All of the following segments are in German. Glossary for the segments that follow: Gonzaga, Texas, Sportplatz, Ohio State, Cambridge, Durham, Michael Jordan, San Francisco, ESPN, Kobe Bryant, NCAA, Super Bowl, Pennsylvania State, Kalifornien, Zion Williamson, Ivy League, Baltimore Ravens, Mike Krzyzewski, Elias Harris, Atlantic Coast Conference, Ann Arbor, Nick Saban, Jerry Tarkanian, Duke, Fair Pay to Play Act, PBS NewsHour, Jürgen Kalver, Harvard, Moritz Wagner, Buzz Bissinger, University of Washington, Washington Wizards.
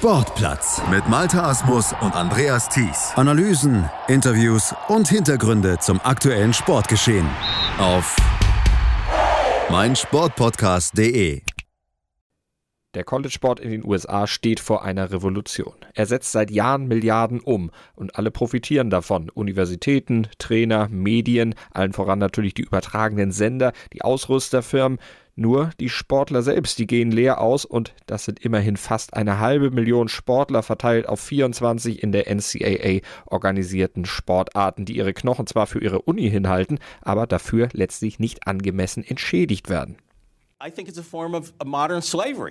Sportplatz mit Malte Asmus und Andreas Thies. Analysen, Interviews und Hintergründe zum aktuellen Sportgeschehen auf meinsportpodcast.de. Der College-Sport in den USA steht vor einer Revolution. Er setzt seit Jahren Milliarden um und alle profitieren davon. Universitäten, Trainer, Medien, allen voran natürlich die übertragenden Sender, die Ausrüsterfirmen. Nur die Sportler selbst, die gehen leer aus und das sind immerhin fast 500.000 Sportler verteilt auf 24 in der NCAA organisierten Sportarten, die ihre Knochen zwar für ihre Uni hinhalten, aber dafür letztlich nicht angemessen entschädigt werden. I think it's a form of modern slavery.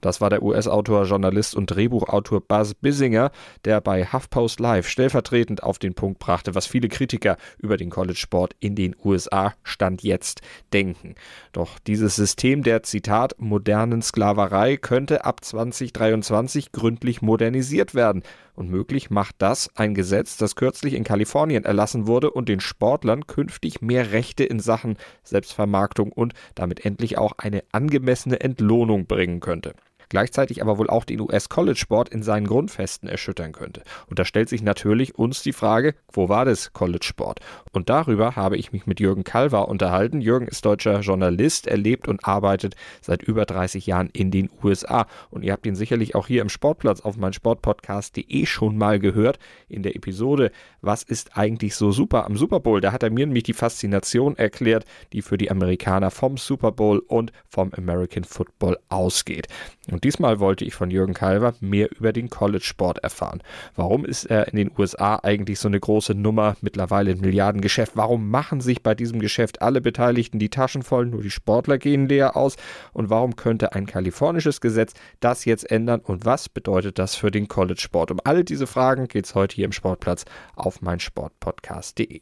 Das war der US-Autor, Journalist und Drehbuchautor Buzz Bissinger, der bei HuffPost Live stellvertretend auf den Punkt brachte, was viele Kritiker über den College-Sport in den USA Stand jetzt denken. Doch dieses System der, Zitat, modernen Sklaverei könnte ab 2023 gründlich modernisiert werden. Und möglich macht das ein Gesetz, das kürzlich in Kalifornien erlassen wurde und den Sportlern künftig mehr Rechte in Sachen Selbstvermarktung und damit endlich auch eine angemessene Entlohnung bringen könnte. Gleichzeitig aber wohl auch den US-College-Sport in seinen Grundfesten erschüttern könnte. Und da stellt sich natürlich uns die Frage, wo war das College-Sport? Und darüber habe ich mich mit Jürgen Kalver unterhalten. Jürgen ist deutscher Journalist, er lebt und arbeitet seit über 30 Jahren in den USA. Und ihr habt ihn sicherlich auch hier im Sportplatz auf meinsportpodcast.de schon mal gehört. In der Episode "Was ist eigentlich so super am Super Bowl?" Da hat er mir nämlich die Faszination erklärt, die für die Amerikaner vom Super Bowl und vom American Football ausgeht. Und diesmal wollte ich von Jürgen Kalver mehr über den College-Sport erfahren. Warum ist er in den USA eigentlich so eine große Nummer, mittlerweile ein Milliardengeschäft? Warum machen sich bei diesem Geschäft alle Beteiligten die Taschen voll, nur die Sportler gehen leer aus? Und warum könnte ein kalifornisches Gesetz das jetzt ändern? Und was bedeutet das für den College-Sport? Um all diese Fragen geht es heute hier im Sportplatz auf meinsportpodcast.de.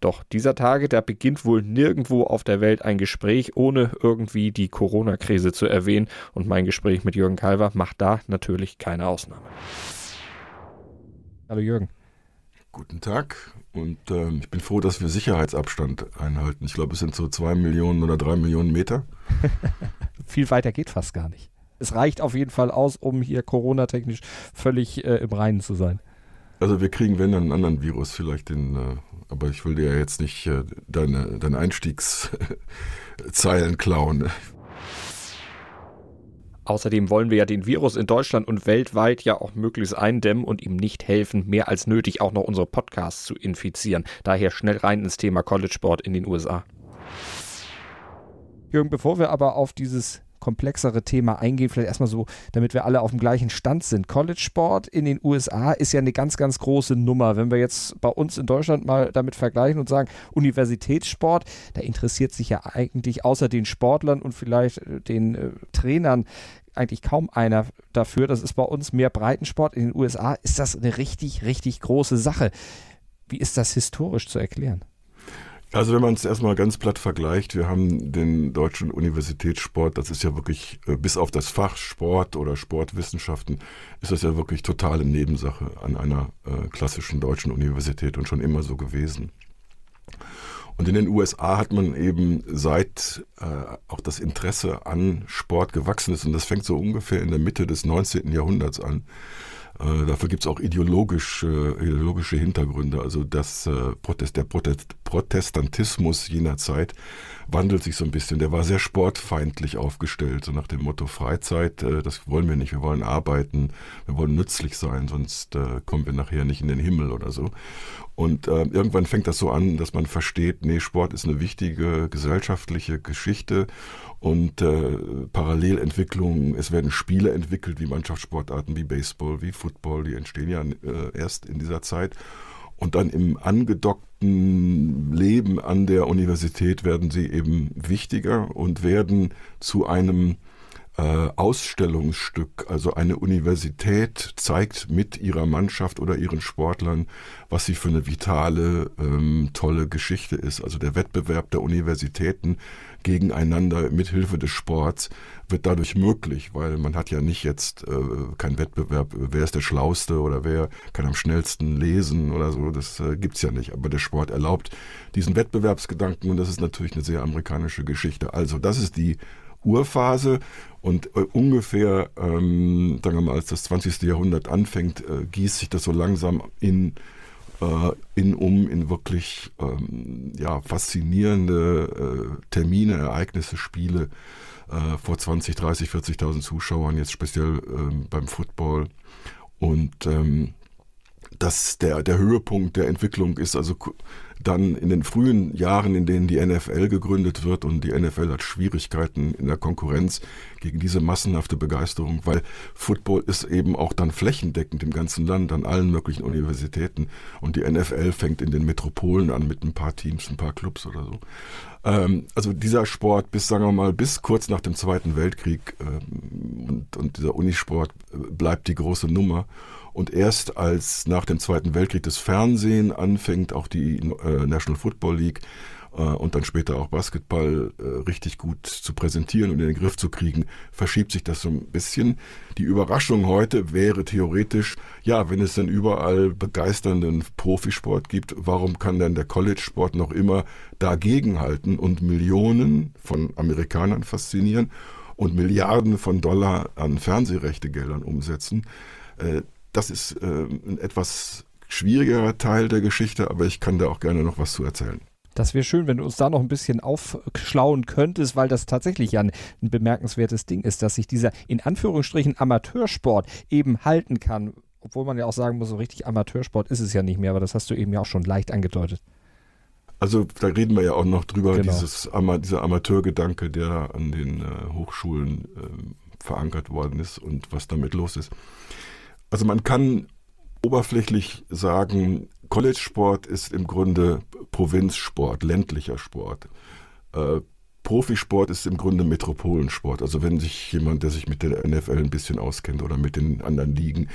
Doch dieser Tage, da beginnt wohl nirgendwo auf der Welt ein Gespräch, ohne irgendwie die Corona-Krise zu erwähnen. Und mein Gespräch mit Jürgen Kalver macht da natürlich keine Ausnahme. Hallo Jürgen. Guten Tag und ich bin froh, dass wir Sicherheitsabstand einhalten. Ich glaube, es sind so 2 Millionen oder 3 Millionen Meter. Viel weiter geht fast gar nicht. Es reicht auf jeden Fall aus, um hier coronatechnisch völlig im Reinen zu sein. Also wir kriegen, wenn dann einen anderen Virus, vielleicht den, aber ich will dir ja jetzt nicht deine Einstiegszeilen klauen. Außerdem wollen wir ja den Virus in Deutschland und weltweit ja auch möglichst eindämmen und ihm nicht helfen, mehr als nötig auch noch unsere Podcasts zu infizieren. Daher schnell rein ins Thema College-Sport in den USA. Jürgen, bevor wir aber auf dieses komplexere Thema eingehen, vielleicht erstmal so, damit wir alle auf dem gleichen Stand sind. College-Sport in den USA ist ja eine ganz, ganz große Nummer. Wenn wir jetzt bei uns in Deutschland mal damit vergleichen und sagen, Universitätssport, da interessiert sich ja eigentlich außer den Sportlern und vielleicht den Trainern eigentlich kaum einer dafür. Das ist bei uns mehr Breitensport. In den USA ist das eine richtig, richtig große Sache. Wie ist das historisch zu erklären? Also wenn man es erstmal ganz platt vergleicht, wir haben den deutschen Universitätssport, das ist ja wirklich, bis auf das Fach Sport oder Sportwissenschaften, ist das ja wirklich totale Nebensache an einer klassischen deutschen Universität und schon immer so gewesen. Und in den USA hat man eben seit auch das Interesse an Sport gewachsen ist und das fängt so ungefähr in der Mitte des 19. Jahrhunderts an. Dafür gibt es auch ideologische Hintergründe. Also der Protestantismus jener Zeit wandelt sich so ein bisschen. Der war sehr sportfeindlich aufgestellt, so nach dem Motto Freizeit, das wollen wir nicht, wir wollen arbeiten, wir wollen nützlich sein, sonst kommen wir nachher nicht in den Himmel oder so. Und irgendwann fängt das so an, dass man versteht, nee, Sport ist eine wichtige gesellschaftliche Geschichte und Parallelentwicklungen, es werden Spiele entwickelt wie Mannschaftssportarten, wie Baseball, wie Football, die entstehen ja erst in dieser Zeit. Und dann im angedockten Leben an der Universität werden sie eben wichtiger und werden zu einem Ausstellungsstück, also eine Universität zeigt mit ihrer Mannschaft oder ihren Sportlern, was sie für eine vitale, tolle Geschichte ist. Also der Wettbewerb der Universitäten gegeneinander mithilfe des Sports wird dadurch möglich, weil man hat ja nicht jetzt keinen Wettbewerb, wer ist der Schlauste oder wer kann am schnellsten lesen oder so, das gibt's ja nicht. Aber der Sport erlaubt diesen Wettbewerbsgedanken und das ist natürlich eine sehr amerikanische Geschichte. Also das ist die Urphase. Und ungefähr, sagen wir mal, als das 20. Jahrhundert anfängt, gießt sich das so langsam in wirklich faszinierende Termine, Ereignisse, Spiele vor 20, 30, 40.000 Zuschauern, jetzt speziell beim Football. Und dass der Höhepunkt der Entwicklung ist also dann in den frühen Jahren, in denen die NFL gegründet wird, und die NFL hat Schwierigkeiten in der Konkurrenz gegen diese massenhafte Begeisterung, weil Football ist eben auch dann flächendeckend im ganzen Land, an allen möglichen Universitäten, und die NFL fängt in den Metropolen an mit ein paar Teams, ein paar Clubs oder so. Also dieser Sport bis kurz nach dem Zweiten Weltkrieg und dieser Unisport bleibt die große Nummer. Und erst als nach dem Zweiten Weltkrieg das Fernsehen anfängt, auch die National Football League und dann später auch Basketball richtig gut zu präsentieren und in den Griff zu kriegen, verschiebt sich das so ein bisschen. Die Überraschung heute wäre theoretisch, wenn es dann überall begeisternden Profisport gibt, warum kann dann der College-Sport noch immer dagegenhalten und Millionen von Amerikanern faszinieren und Milliarden von Dollar an Fernsehrechtegeldern umsetzen? Das ist ein etwas schwierigerer Teil der Geschichte, aber ich kann da auch gerne noch was zu erzählen. Das wäre schön, wenn du uns da noch ein bisschen aufschlauen könntest, weil das tatsächlich ja ein bemerkenswertes Ding ist, dass sich dieser in Anführungsstrichen Amateursport eben halten kann. Obwohl man ja auch sagen muss, so richtig Amateursport ist es ja nicht mehr, aber das hast du eben ja auch schon leicht angedeutet. Also da reden wir ja auch noch drüber, genau. Dieser Amateurgedanke, der an den Hochschulen verankert worden ist und was damit los ist. Also man kann oberflächlich sagen, College-Sport ist im Grunde Provinzsport, ländlicher Sport. Profisport ist im Grunde Metropolensport. Also wenn sich jemand, der sich mit der NFL ein bisschen auskennt oder mit den anderen Ligen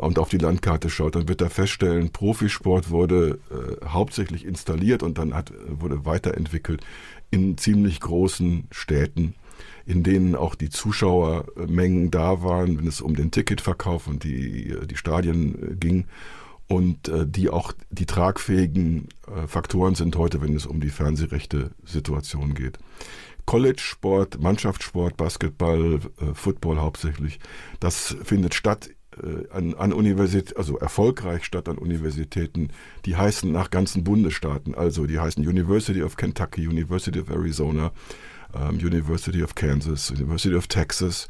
und auf die Landkarte schaut, dann wird er feststellen, Profisport wurde hauptsächlich installiert und dann wurde weiterentwickelt in ziemlich großen Städten, in denen auch die Zuschauermengen da waren, wenn es um den Ticketverkauf und die Stadien ging, und die auch die tragfähigen Faktoren sind heute, wenn es um die Fernsehrechte-Situation geht. College-Sport, Mannschaftssport, Basketball, Football hauptsächlich, das findet statt an Universitäten, also erfolgreich statt an Universitäten, die heißen nach ganzen Bundesstaaten, also die heißen University of Kentucky, University of Arizona, University of Kansas, University of Texas,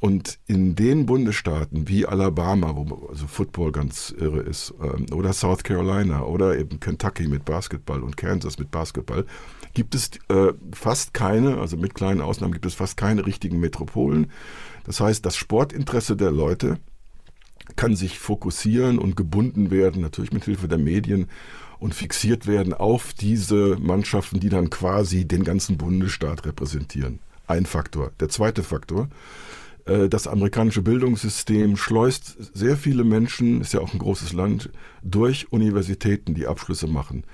und in den Bundesstaaten wie Alabama, wo also Football ganz irre ist, oder South Carolina oder eben Kentucky mit Basketball und Kansas mit Basketball, gibt es fast keine, also mit kleinen Ausnahmen gibt es fast keine richtigen Metropolen. Das heißt, das Sportinteresse der Leute kann sich fokussieren und gebunden werden, natürlich mit Hilfe der Medien, und fixiert werden auf diese Mannschaften, die dann quasi den ganzen Bundesstaat repräsentieren. Ein Faktor. Der zweite Faktor, das amerikanische Bildungssystem schleust sehr viele Menschen, ist ja auch ein großes Land, durch Universitäten, die Abschlüsse machen,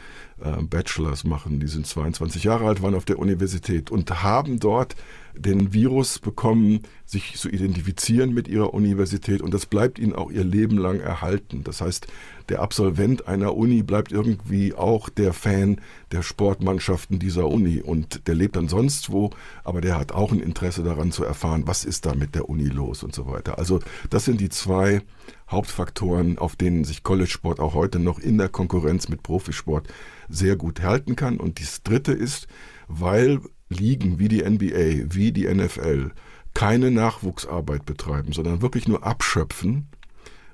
Bachelors machen, die sind 22 Jahre alt, waren auf der Universität und haben dort den Virus bekommen, sich zu identifizieren mit ihrer Universität, und das bleibt ihnen auch ihr Leben lang erhalten. Das heißt, der Absolvent einer Uni bleibt irgendwie auch der Fan der Sportmannschaften dieser Uni, und der lebt dann sonst wo, aber der hat auch ein Interesse daran zu erfahren, was ist da mit der Uni los und so weiter. Also das sind die zwei Hauptfaktoren, auf denen sich College-Sport auch heute noch in der Konkurrenz mit Profisport sehr gut halten kann. Und das dritte ist, weil Ligen wie die NBA, wie die NFL keine Nachwuchsarbeit betreiben, sondern wirklich nur abschöpfen,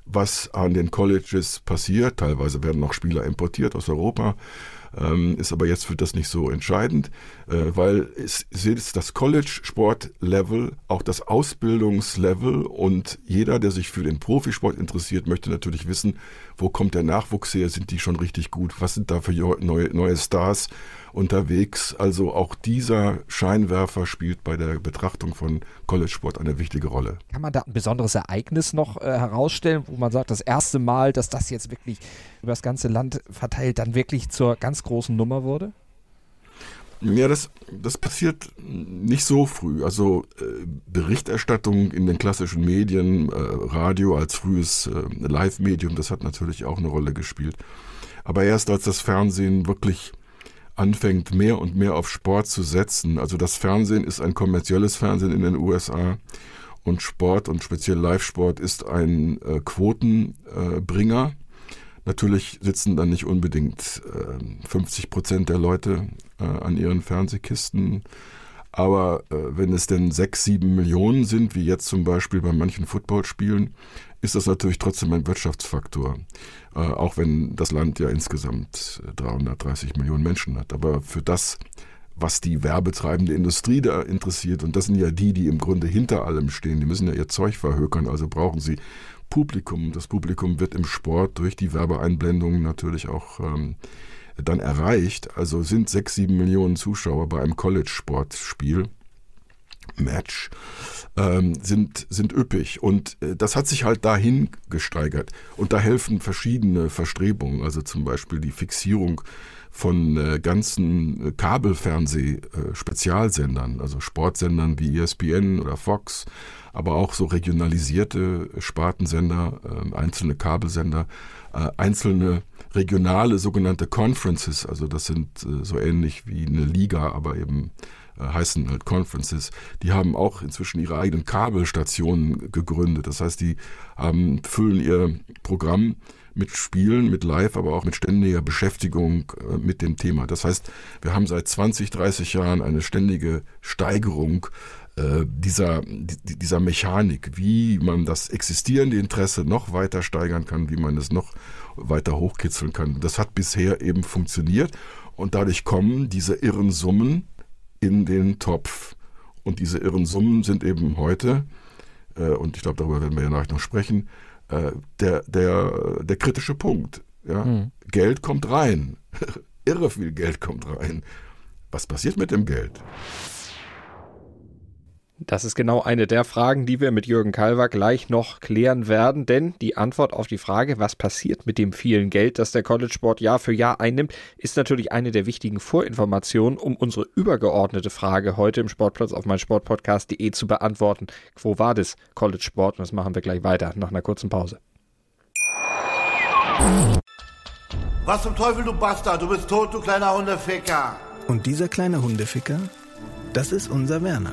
was an den Colleges passiert. Teilweise werden noch Spieler importiert aus Europa, ist aber jetzt für das nicht so entscheidend, weil das College-Sport-Level auch das Ausbildungslevel, und jeder, der sich für den Profisport interessiert, möchte natürlich wissen, wo kommt der Nachwuchs her, sind die schon richtig gut, was sind da für neue Stars unterwegs. Also auch dieser Scheinwerfer spielt bei der Betrachtung von College-Sport eine wichtige Rolle. Kann man da ein besonderes Ereignis noch herausstellen, wo man sagt, das erste Mal, dass das jetzt wirklich über das ganze Land verteilt dann wirklich zur ganz großen Nummer wurde? Ja, das passiert nicht so früh. Also Berichterstattung in den klassischen Medien, Radio als frühes Live-Medium, das hat natürlich auch eine Rolle gespielt. Aber erst als das Fernsehen wirklich anfängt, mehr und mehr auf Sport zu setzen. Also das Fernsehen ist ein kommerzielles Fernsehen in den USA und Sport und speziell Live-Sport ist ein Quotenbringer. Natürlich sitzen dann nicht unbedingt 50% der Leute an ihren Fernsehkisten. Aber wenn es denn 6-7 Millionen sind, wie jetzt zum Beispiel bei manchen Footballspielen, ist das natürlich trotzdem ein Wirtschaftsfaktor. Auch wenn das Land ja insgesamt 330 Millionen Menschen hat. Aber für das, was die werbetreibende Industrie da interessiert, und das sind ja die im Grunde hinter allem stehen, die müssen ja ihr Zeug verhökern, also brauchen sie Publikum. Das Publikum wird im Sport durch die Werbeeinblendungen natürlich auch dann erreicht, also sind 6-7 Millionen Zuschauer bei einem College-Sportspiel, Match, sind üppig. Und das hat sich halt dahin gesteigert. Und da helfen verschiedene Verstrebungen, also zum Beispiel die Fixierung von ganzen Kabelfernseh-Spezialsendern, also Sportsendern wie ESPN oder Fox, aber auch so regionalisierte Spartensender, einzelne Kabelsender, einzelne regionale sogenannte Conferences, also das sind so ähnlich wie eine Liga, aber eben heißen halt Conferences, die haben auch inzwischen ihre eigenen Kabelstationen gegründet. Das heißt, die füllen ihr Programm mit Spielen, mit Live, aber auch mit ständiger Beschäftigung mit dem Thema. Das heißt, wir haben seit 20, 30 Jahren eine ständige Steigerung dieser Mechanik, wie man das existierende Interesse noch weiter steigern kann, wie man es noch weiter hochkitzeln kann. Das hat bisher eben funktioniert und dadurch kommen diese irren Summen in den Topf. Und diese irren Summen sind eben heute, und ich glaube, darüber werden wir ja nachher noch sprechen, der kritische Punkt. Ja? Mhm. Geld kommt rein. Irre viel Geld kommt rein. Was passiert mit dem Geld? Das ist genau eine der Fragen, die wir mit Jürgen Kalver gleich noch klären werden, denn die Antwort auf die Frage, was passiert mit dem vielen Geld, das der College-Sport Jahr für Jahr einnimmt, ist natürlich eine der wichtigen Vorinformationen, um unsere übergeordnete Frage heute im Sportplatz auf meinsportpodcast.de zu beantworten. Quo vadis College-Sport? Und das machen wir gleich weiter nach einer kurzen Pause. Was zum Teufel, du Bastard, du bist tot, du kleiner Hundeficker. Und dieser kleine Hundeficker, das ist unser Werner.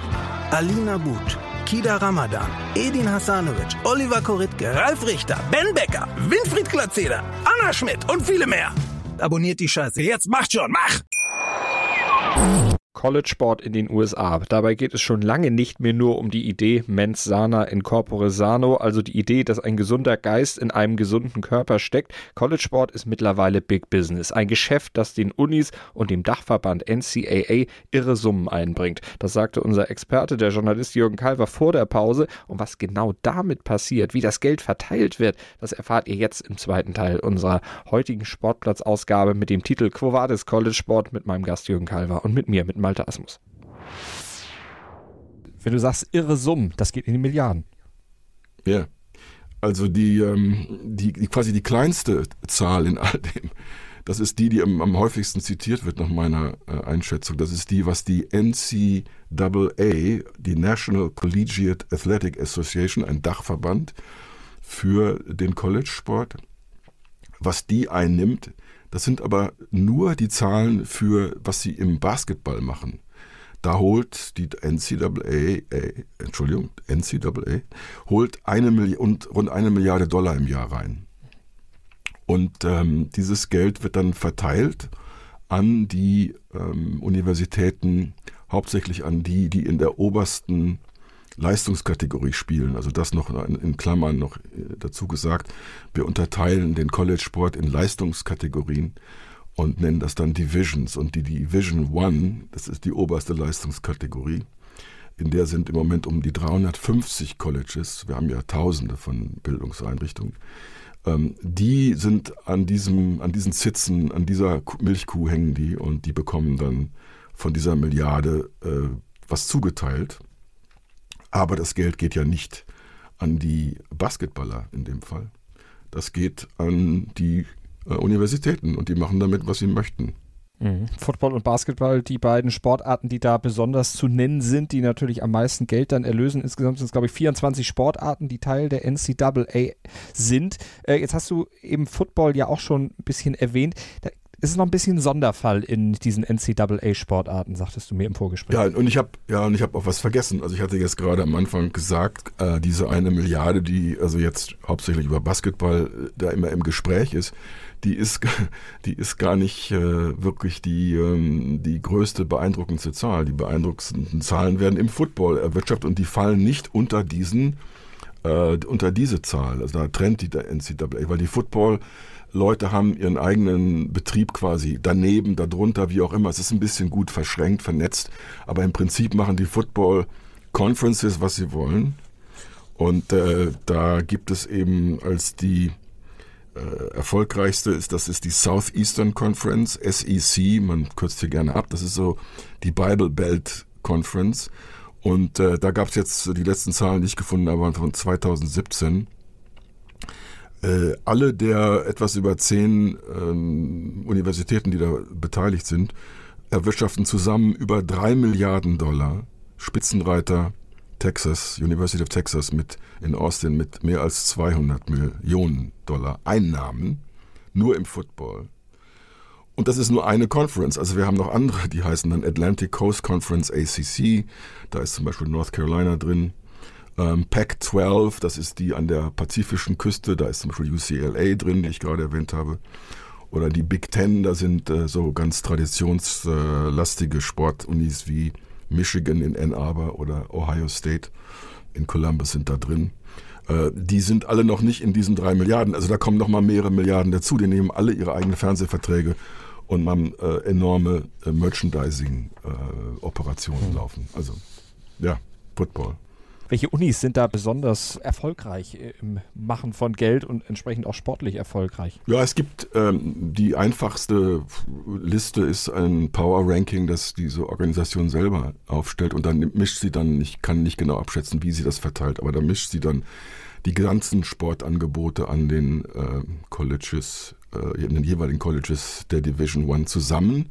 Alina But, Kida Ramadan, Edin Hasanovic, Oliver Koritke, Ralf Richter, Ben Becker, Winfried Glatzeder, Anna Schmidt und viele mehr. Abonniert die Scheiße. Jetzt macht schon, mach! College-Sport in den USA. Dabei geht es schon lange nicht mehr nur um die Idee Mens sana in corpore sano, also die Idee, dass ein gesunder Geist in einem gesunden Körper steckt. College-Sport ist mittlerweile Big Business. Ein Geschäft, das den Unis und dem Dachverband NCAA irre Summen einbringt. Das sagte unser Experte, der Journalist Jürgen Kalver, vor der Pause. Und was genau damit passiert, wie das Geld verteilt wird, das erfahrt ihr jetzt im zweiten Teil unserer heutigen Sportplatz-Ausgabe mit dem Titel Quo Vadis College-Sport mit meinem Gast Jürgen Kalver und mit mir, mit Malte Asmus. Wenn du sagst, irre Summen, das geht in die Milliarden. Ja, yeah. Also die quasi die kleinste Zahl in all dem, das ist die am häufigsten zitiert wird nach meiner Einschätzung. Das ist die, was die NCAA, die National Collegiate Athletic Association, ein Dachverband für den College-Sport, was die einnimmt. Das sind aber nur die Zahlen für, was sie im Basketball machen. Da holt die NCAA holt rund 1 Milliarde Dollar im Jahr rein. Und dieses Geld wird dann verteilt an die Universitäten, hauptsächlich an die in der obersten Leistungskategorie spielen, also das noch in Klammern noch dazu gesagt, wir unterteilen den College-Sport in Leistungskategorien und nennen das dann Divisions und die Division 1, das ist die oberste Leistungskategorie, In der sind im Moment um die 350 Colleges, wir haben ja Tausende von Bildungseinrichtungen, die sind an diesen Zitzen, an dieser Milchkuh hängen die und die bekommen dann von dieser Milliarde was zugeteilt. Aber das Geld geht ja nicht an die Basketballer in dem Fall. Das geht an die Universitäten und die machen damit, was sie möchten. Football und Basketball, die beiden Sportarten, die da besonders zu nennen sind, die natürlich am meisten Geld dann erlösen. Insgesamt sind es, glaube ich, 24 Sportarten, die Teil der NCAA sind. Jetzt hast du eben Football ja auch schon ein bisschen erwähnt. Da ist es noch ein bisschen Sonderfall in diesen NCAA-Sportarten, sagtest du mir im Vorgespräch. Ja, und ich habe auch was vergessen. Also ich hatte jetzt gerade am Anfang gesagt, diese eine Milliarde, die also jetzt hauptsächlich über Basketball da immer im Gespräch ist, die ist gar nicht wirklich die größte beeindruckendste Zahl. Die beeindruckendsten Zahlen werden im Football erwirtschaftet und die fallen nicht unter diese Zahl. Also da trennt die der NCAA, weil die Football-Leute haben ihren eigenen Betrieb quasi daneben, darunter, wie auch immer. Es ist ein bisschen gut verschränkt, vernetzt, aber im Prinzip machen die Football-Conferences, was sie wollen. Und da gibt es eben als die erfolgreichste ist die Southeastern Conference, SEC, man kürzt hier gerne ab, das ist so die Bible Belt Conference und da gab es jetzt die letzten Zahlen, die ich gefunden habe, von 2017. Alle der etwas über 10 Universitäten, die da beteiligt sind, erwirtschaften zusammen über 3 Milliarden $. Spitzenreiter Texas, University of Texas in Austin mit mehr als 200 Millionen Dollar Einnahmen, nur im Football. Und das ist nur eine Conference. Also wir haben noch andere, die heißen dann Atlantic Coast Conference, ACC, da ist zum Beispiel North Carolina drin. Pac-12, das ist die an der pazifischen Küste, da ist zum Beispiel UCLA drin, die ich gerade erwähnt habe. Oder die Big Ten, da sind so ganz traditionslastige Sportunis wie Michigan in Ann Arbor oder Ohio State in Columbus sind da drin. Die sind alle noch nicht in diesen 3 Milliarden. Also da kommen noch mal mehrere Milliarden dazu. Die nehmen alle ihre eigenen Fernsehverträge und haben enorme Merchandising-Operationen laufen. Also ja, Football. Welche Unis sind da besonders erfolgreich im Machen von Geld und entsprechend auch sportlich erfolgreich? Ja, es gibt die einfachste Liste ist ein Power-Ranking, das diese Organisation selber aufstellt und dann mischt sie dann, ich kann nicht genau abschätzen, wie sie das verteilt, aber da mischt sie dann die ganzen Sportangebote an den Colleges, in den jeweiligen Colleges der Division I zusammen.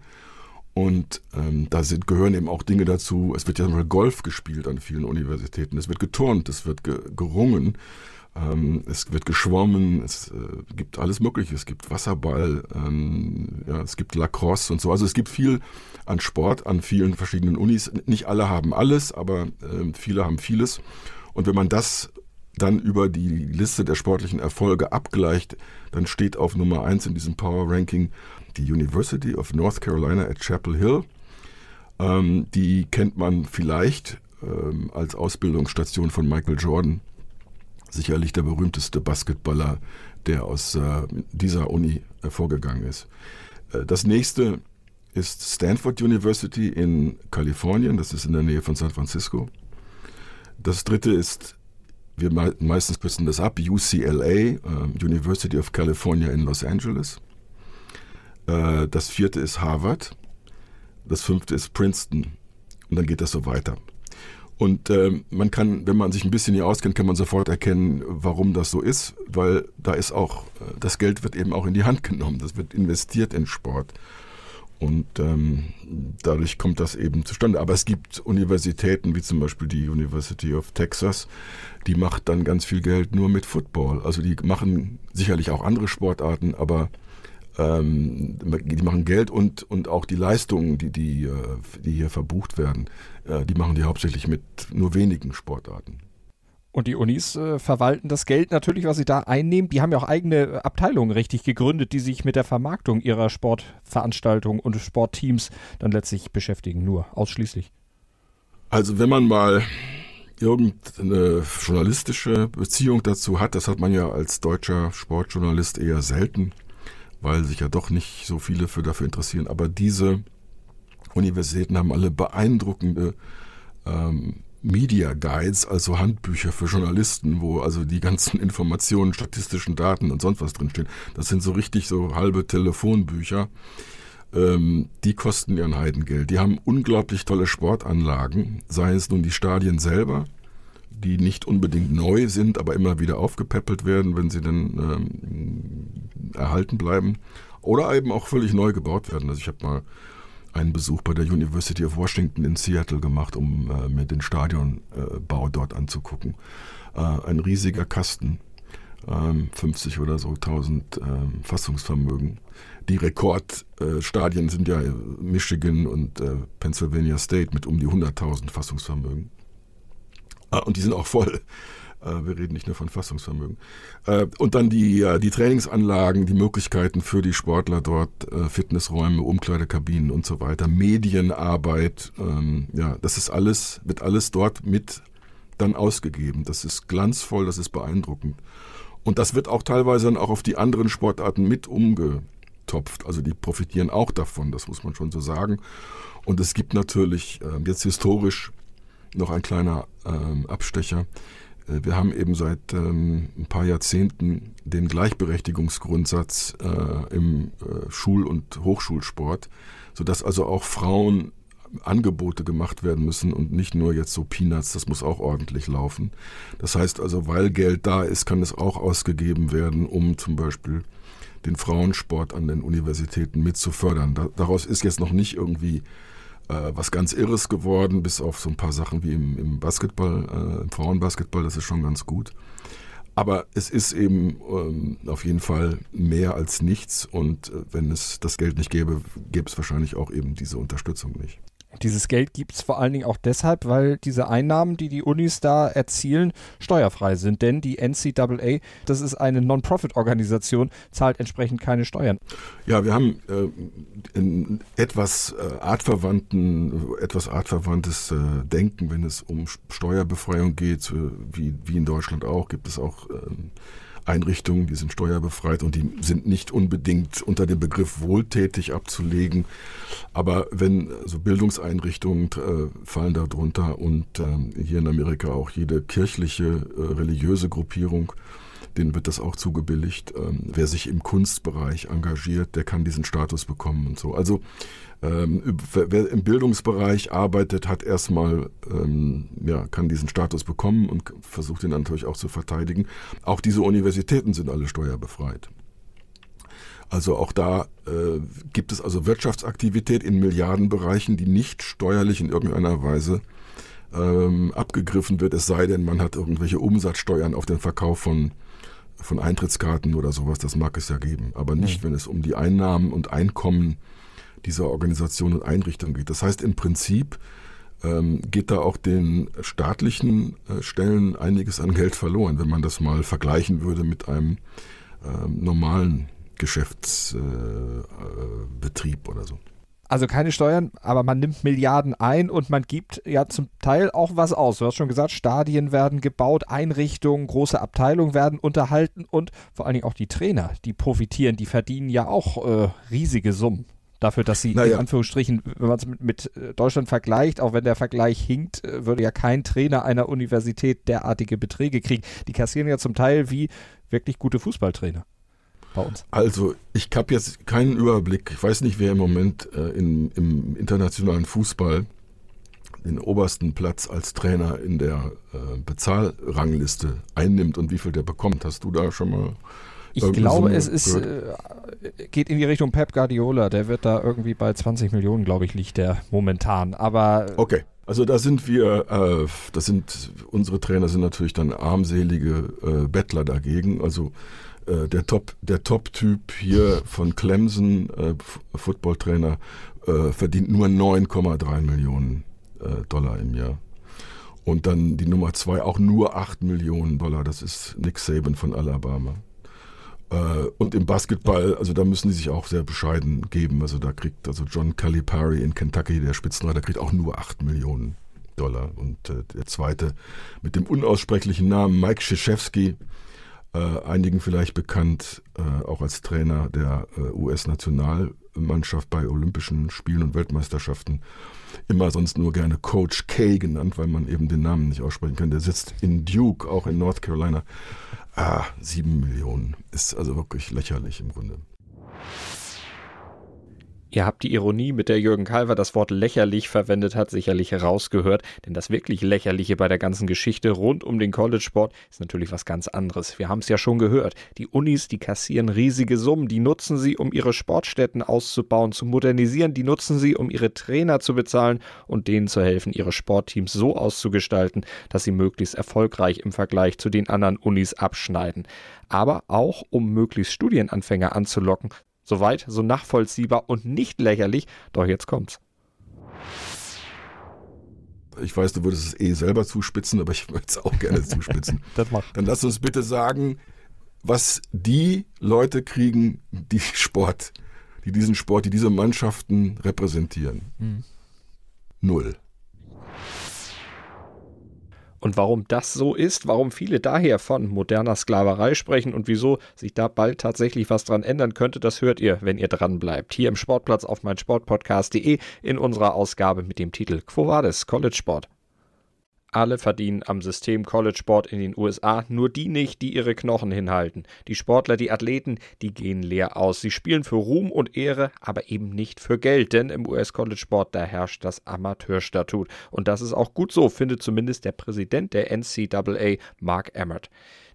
Und da gehören eben auch Dinge dazu, es wird ja Golf gespielt an vielen Universitäten, es wird geturnt, es wird gerungen, es wird geschwommen, es gibt alles Mögliche, es gibt Wasserball, es gibt Lacrosse und so. Also es gibt viel an Sport an vielen verschiedenen Unis. Nicht alle haben alles, aber viele haben vieles. Und wenn man das dann über die Liste der sportlichen Erfolge abgleicht, dann steht auf Nummer 1 in diesem Power-Ranking die University of North Carolina at Chapel Hill. Die kennt man vielleicht als Ausbildungsstation von Michael Jordan. Sicherlich der berühmteste Basketballer, der aus dieser Uni hervorgegangen ist. Das nächste ist Stanford University in Kalifornien. Das ist in der Nähe von San Francisco. Das dritte ist, wir meistens kürzen das ab, UCLA, University of California in Los Angeles. Das vierte ist Harvard, das fünfte ist Princeton und dann geht das so weiter. Und man kann, wenn man sich ein bisschen hier auskennt, kann man sofort erkennen, warum das so ist, weil da ist auch, das Geld wird eben auch in die Hand genommen, das wird investiert in Sport und dadurch kommt das eben zustande. Aber es gibt Universitäten, wie zum Beispiel die University of Texas, die macht dann ganz viel Geld nur mit Football. Also die machen sicherlich auch andere Sportarten, aber die machen Geld und auch die Leistungen, die hier verbucht werden, die machen die hauptsächlich mit nur wenigen Sportarten. Und die Unis verwalten das Geld natürlich, was sie da einnehmen. Die haben ja auch eigene Abteilungen richtig gegründet, die sich mit der Vermarktung ihrer Sportveranstaltungen und Sportteams dann letztlich beschäftigen, nur ausschließlich. Also wenn man mal irgendeine journalistische Beziehung dazu hat, das hat man ja als deutscher Sportjournalist eher selten, weil sich ja doch nicht so viele dafür interessieren. Aber diese Universitäten haben alle beeindruckende Media Guides, also Handbücher für Journalisten, wo also die ganzen Informationen, statistischen Daten und sonst was drinstehen. Das sind so richtig so halbe Telefonbücher. Die kosten ihren Heidengeld. Die haben unglaublich tolle Sportanlagen, sei es nun die Stadien selber, die nicht unbedingt neu sind, aber immer wieder aufgepäppelt werden, wenn sie dann erhalten bleiben. Oder eben auch völlig neu gebaut werden. Also ich habe mal einen Besuch bei der University of Washington in Seattle gemacht, um mir den Stadionbau dort anzugucken. Ein riesiger Kasten, 50 oder so 1000 Fassungsvermögen. Die Rekordstadien sind ja Michigan und Pennsylvania State mit um die 100.000 Fassungsvermögen. Und die sind auch voll. Wir reden nicht nur von Fassungsvermögen. Und dann die Trainingsanlagen, die Möglichkeiten für die Sportler dort, Fitnessräume, Umkleidekabinen und so weiter, Medienarbeit, ja, das ist alles, wird alles dort mit dann ausgegeben. Das ist glanzvoll, das ist beeindruckend. Und das wird auch teilweise dann auch auf die anderen Sportarten mit umgetopft. Also die profitieren auch davon, das muss man schon so sagen. Und es gibt natürlich jetzt historisch noch ein kleiner Abstecher. Wir haben eben seit ein paar Jahrzehnten den Gleichberechtigungsgrundsatz im Schul- und Hochschulsport, sodass also auch Frauen Angebote gemacht werden müssen und nicht nur jetzt so Peanuts, das muss auch ordentlich laufen. Das heißt also, weil Geld da ist, kann es auch ausgegeben werden, um zum Beispiel den Frauensport an den Universitäten mit zu fördern. Daraus ist jetzt noch nicht irgendwie was ganz Irres geworden, bis auf so ein paar Sachen wie im Basketball, im Frauenbasketball, das ist schon ganz gut. Aber es ist eben auf jeden Fall mehr als nichts, und wenn es das Geld nicht gäbe, gäbe es wahrscheinlich auch eben diese Unterstützung nicht. Dieses Geld gibt es vor allen Dingen auch deshalb, weil diese Einnahmen, die die Unis da erzielen, steuerfrei sind. Denn die NCAA, das ist eine Non-Profit-Organisation, zahlt entsprechend keine Steuern. Ja, wir haben in etwas artverwandtes Denken, wenn es um Steuerbefreiung geht, wie in Deutschland auch, gibt es auch Einrichtungen, die sind steuerbefreit und die sind nicht unbedingt unter dem Begriff wohltätig abzulegen. Aber wenn so also Bildungseinrichtungen fallen da drunter, und hier in Amerika auch jede kirchliche, religiöse Gruppierung, denen wird das auch zugebilligt. Wer sich im Kunstbereich engagiert, der kann diesen Status bekommen und so. Also wer im Bildungsbereich arbeitet, hat erstmal, kann diesen Status bekommen und versucht ihn natürlich auch zu verteidigen. Auch diese Universitäten sind alle steuerbefreit. Also auch da gibt es also Wirtschaftsaktivität in Milliardenbereichen, die nicht steuerlich in irgendeiner Weise abgegriffen wird, es sei denn, man hat irgendwelche Umsatzsteuern auf den Verkauf von Eintrittskarten oder sowas, das mag es ja geben, aber nicht, wenn es um die Einnahmen und Einkommen dieser Organisation und Einrichtung geht. Das heißt, im Prinzip geht da auch den staatlichen Stellen einiges an Geld verloren, wenn man das mal vergleichen würde mit einem normalen Geschäftsbetrieb oder so. Also keine Steuern, aber man nimmt Milliarden ein und man gibt ja zum Teil auch was aus. Du hast schon gesagt, Stadien werden gebaut, Einrichtungen, große Abteilungen werden unterhalten, und vor allen Dingen auch die Trainer, die profitieren, die verdienen ja auch riesige Summen dafür, dass sie in Anführungsstrichen, wenn man es mit Deutschland vergleicht, auch wenn der Vergleich hinkt, würde ja kein Trainer einer Universität derartige Beträge kriegen. Die kassieren ja zum Teil wie wirklich gute Fußballtrainer. Bei uns. Also ich habe jetzt keinen Überblick, ich weiß nicht, wer im Moment im internationalen Fußball den obersten Platz als Trainer in der Bezahlrangliste einnimmt und wie viel der bekommt. Hast du da schon mal... Ich glaube, es ist, geht in die Richtung Pep Guardiola, der wird da irgendwie bei 20 Millionen, glaube ich, liegt der momentan, aber... Okay. Also da sind unsere Trainer sind natürlich dann armselige Bettler dagegen. Also der Top-Typ hier von Clemson, Footballtrainer, verdient nur 9,3 Millionen Dollar im Jahr. Und dann die Nummer 2 auch nur 8 Millionen Dollar. Das ist Nick Saban von Alabama. Und im Basketball, also da müssen die sich auch sehr bescheiden geben. Also da kriegt John Calipari in Kentucky, der Spitzenreiter, kriegt auch nur 8 Millionen Dollar. Und der zweite mit dem unaussprechlichen Namen Mike Krzyzewski einigen vielleicht bekannt, auch als Trainer der US-Nationalmannschaft bei Olympischen Spielen und Weltmeisterschaften, immer sonst nur gerne Coach K genannt, weil man eben den Namen nicht aussprechen kann. Der sitzt in Duke, auch in North Carolina. 7 Millionen. Ist also wirklich lächerlich im Grunde. Ihr habt die Ironie, mit der Jürgen Kalver das Wort lächerlich verwendet hat, sicherlich herausgehört. Denn das wirklich Lächerliche bei der ganzen Geschichte rund um den College-Sport ist natürlich was ganz anderes. Wir haben es ja schon gehört. Die Unis, die kassieren riesige Summen. Die nutzen sie, um ihre Sportstätten auszubauen, zu modernisieren. Die nutzen sie, um ihre Trainer zu bezahlen und denen zu helfen, ihre Sportteams so auszugestalten, dass sie möglichst erfolgreich im Vergleich zu den anderen Unis abschneiden. Aber auch, um möglichst Studienanfänger anzulocken. Soweit, so nachvollziehbar und nicht lächerlich, doch jetzt kommt's. Ich weiß, du würdest es selber zuspitzen, aber ich würde es auch gerne zuspitzen. Das macht. Dann lass uns bitte sagen, was die Leute kriegen, die diese Mannschaften repräsentieren. Mhm. 0. Und warum das so ist, warum viele daher von moderner Sklaverei sprechen und wieso sich da bald tatsächlich was dran ändern könnte, das hört ihr, wenn ihr dran bleibt. Hier im Sportplatz auf meinsportpodcast.de in unserer Ausgabe mit dem Titel Quo Vadis College Sport. Alle verdienen am System College Sport in den USA, nur die nicht, die ihre Knochen hinhalten. Die Sportler, die Athleten, die gehen leer aus. Sie spielen für Ruhm und Ehre, aber eben nicht für Geld, denn im US-College Sport, da herrscht das Amateurstatut. Und das ist auch gut so, findet zumindest der Präsident der NCAA, Mark Emmert.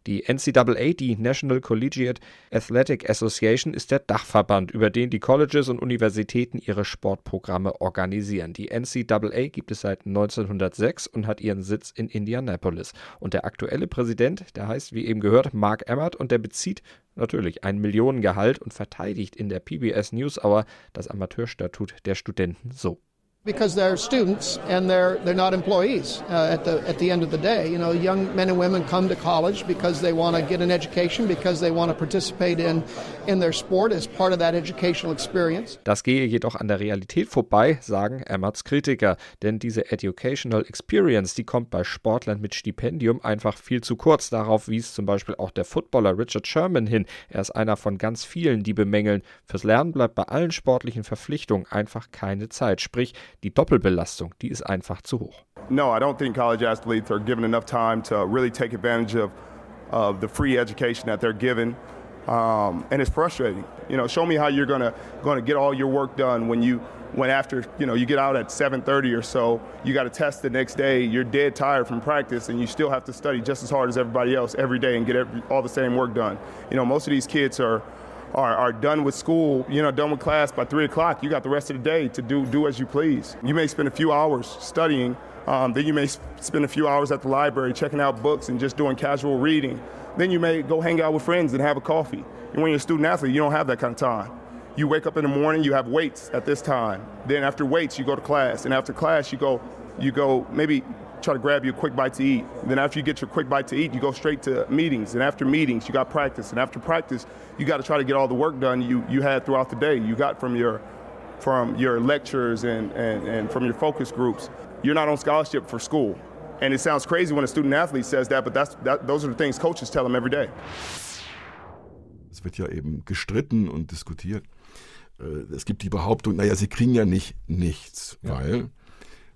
Die NCAA, die National Collegiate Athletic Association, ist der Dachverband, über den die Colleges und Universitäten ihre Sportprogramme organisieren. Die NCAA gibt es seit 1906 und hat ihren Sitz in Indianapolis. Und der aktuelle Präsident, der heißt, wie eben gehört, Mark Emmert, und der bezieht natürlich ein Millionengehalt und verteidigt in der PBS NewsHour das Amateurstatut der Studenten so. Because they're students and they're not employees at the end of the day. You know, young men and women come to college because they want to get an education, because they want to participate in their sport as part of that educational experience. Das gehe jedoch an der Realität vorbei, sagen Emmerts Kritiker. Denn diese Educational Experience, die kommt bei Sportlern mit Stipendium einfach viel zu kurz. Darauf wies zum Beispiel auch der Footballer Richard Sherman hin. Er ist einer von ganz vielen, die bemängeln, fürs Lernen bleibt bei allen sportlichen Verpflichtungen einfach keine Zeit. Sprich, die Doppelbelastung, die ist einfach zu hoch. No, I don't think college athletes are given enough time to really take advantage of the free education that they're given, and it's frustrating. You know, show me how you're gonna get all your work done when after you get out at 7:30 or so, you got to test the next day. You're dead tired from practice, and you still have to study just as hard as everybody else every day and get all the same work done. You know, most of these kids are done with school, done with class by 3:00. You got the rest of the day to do as you please. You may spend a few hours studying, then you may spend a few hours at the library checking out books and just doing casual reading. Then you may go hang out with friends and have a coffee. And when you're a student athlete, you don't have that kind of time. You wake up in the morning, you have weights at this time. Then after weights, you go to class, and after class, you go maybe try to grab you a quick bite to eat. Then after you get your quick bite to eat, you go straight to meetings. And after meetings, you got practice. And after practice, you got to try to get all the work done you had throughout the day. You got from your lectures and from your focus groups. You're not on scholarship for school. And it sounds crazy when a student athlete says that, but those are the things coaches tell them every day. Es wird ja eben gestritten und diskutiert. Es gibt die Behauptung, sie kriegen ja nicht nichts, ja. Weil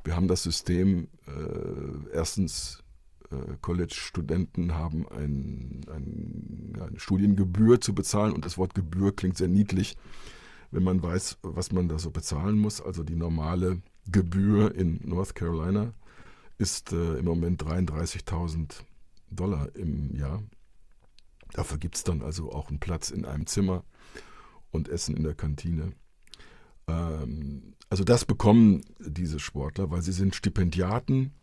wir haben das System, erstens, College-Studenten haben eine Studiengebühr zu bezahlen, und das Wort Gebühr klingt sehr niedlich, wenn man weiß, was man da so bezahlen muss. Also die normale Gebühr in North Carolina ist im Moment $33,000 im Jahr. Dafür gibt es dann also auch einen Platz in einem Zimmer und Essen in der Kantine. Also das bekommen diese Sportler, weil sie sind Stipendiaten,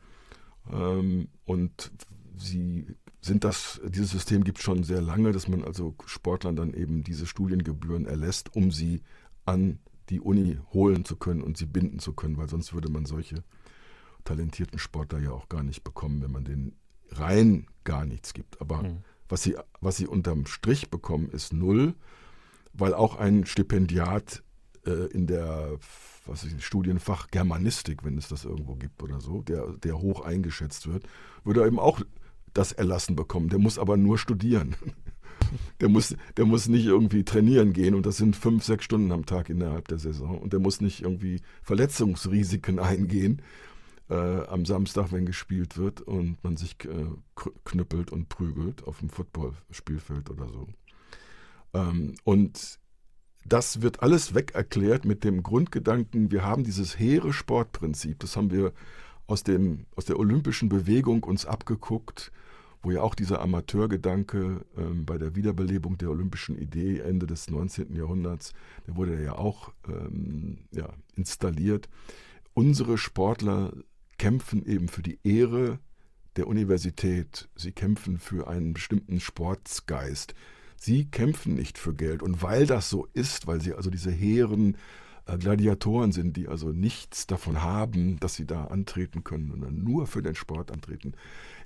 und dieses System gibt es schon sehr lange, dass man also Sportlern dann eben diese Studiengebühren erlässt, um sie an die Uni holen zu können und sie binden zu können, weil sonst würde man solche talentierten Sportler ja auch gar nicht bekommen, wenn man denen rein gar nichts gibt. Aber was sie unterm Strich bekommen, ist 0, weil auch ein Stipendiat in der Studienfach Germanistik, wenn es das irgendwo gibt oder so, der hoch eingeschätzt wird, würde er eben auch das erlassen bekommen. Der muss aber nur studieren. Der muss nicht irgendwie trainieren gehen und das sind 5-6 Stunden am Tag innerhalb der Saison und der muss nicht irgendwie Verletzungsrisiken eingehen am Samstag, wenn gespielt wird und man sich knüppelt und prügelt auf dem Footballspielfeld oder so. Und das wird alles wegerklärt mit dem Grundgedanken, wir haben dieses hehre Sportprinzip, das haben wir aus der olympischen Bewegung uns abgeguckt, wo ja auch dieser Amateurgedanke bei der Wiederbelebung der olympischen Idee Ende des 19. Jahrhunderts, der wurde ja auch installiert. Unsere Sportler kämpfen eben für die Ehre der Universität, sie kämpfen für einen bestimmten Sportsgeist. Sie kämpfen nicht für Geld. Und weil das so ist, weil sie also diese hehren Gladiatoren sind, die also nichts davon haben, dass sie da antreten können, sondern nur für den Sport antreten,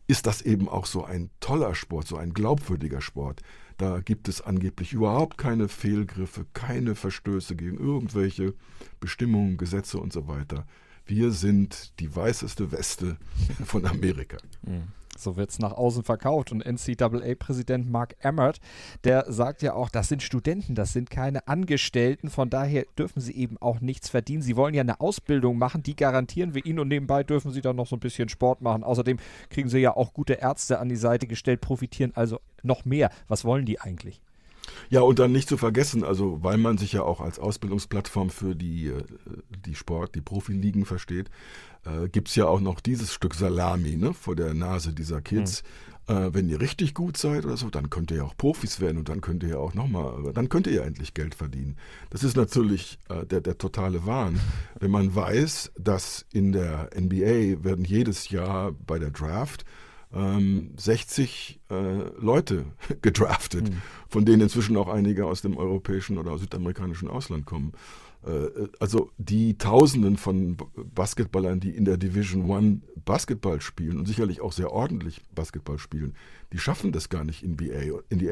ist das eben auch so ein toller Sport, so ein glaubwürdiger Sport. Da gibt es angeblich überhaupt keine Fehlgriffe, keine Verstöße gegen irgendwelche Bestimmungen, Gesetze und so weiter. Wir sind die weißeste Weste von Amerika. Mhm. So wird es nach außen verkauft. Und NCAA-Präsident Mark Emmert, der sagt ja auch, das sind Studenten, das sind keine Angestellten. Von daher dürfen sie eben auch nichts verdienen. Sie wollen ja eine Ausbildung machen, die garantieren wir ihnen. Und nebenbei dürfen sie dann noch so ein bisschen Sport machen. Außerdem kriegen sie ja auch gute Ärzte an die Seite gestellt, profitieren also noch mehr. Was wollen die eigentlich? Ja, und dann nicht zu vergessen, also weil man sich ja auch als Ausbildungsplattform für die Profiligen versteht, gibt es ja auch noch dieses Stück Salami, ne, vor der Nase dieser Kids. Mhm. Wenn ihr richtig gut seid oder so, dann könnt ihr ja auch Profis werden und dann könnt ihr ja auch nochmal, dann könnt ihr ja endlich Geld verdienen. Das ist natürlich der totale Wahn. Wenn man weiß, dass in der NBA werden jedes Jahr bei der Draft 60 Leute gedraftet, von denen inzwischen auch einige aus dem europäischen oder südamerikanischen Ausland kommen. Also die Tausenden von Basketballern, die in der Division 1 Basketball spielen und sicherlich auch sehr ordentlich Basketball spielen, die schaffen das gar nicht in die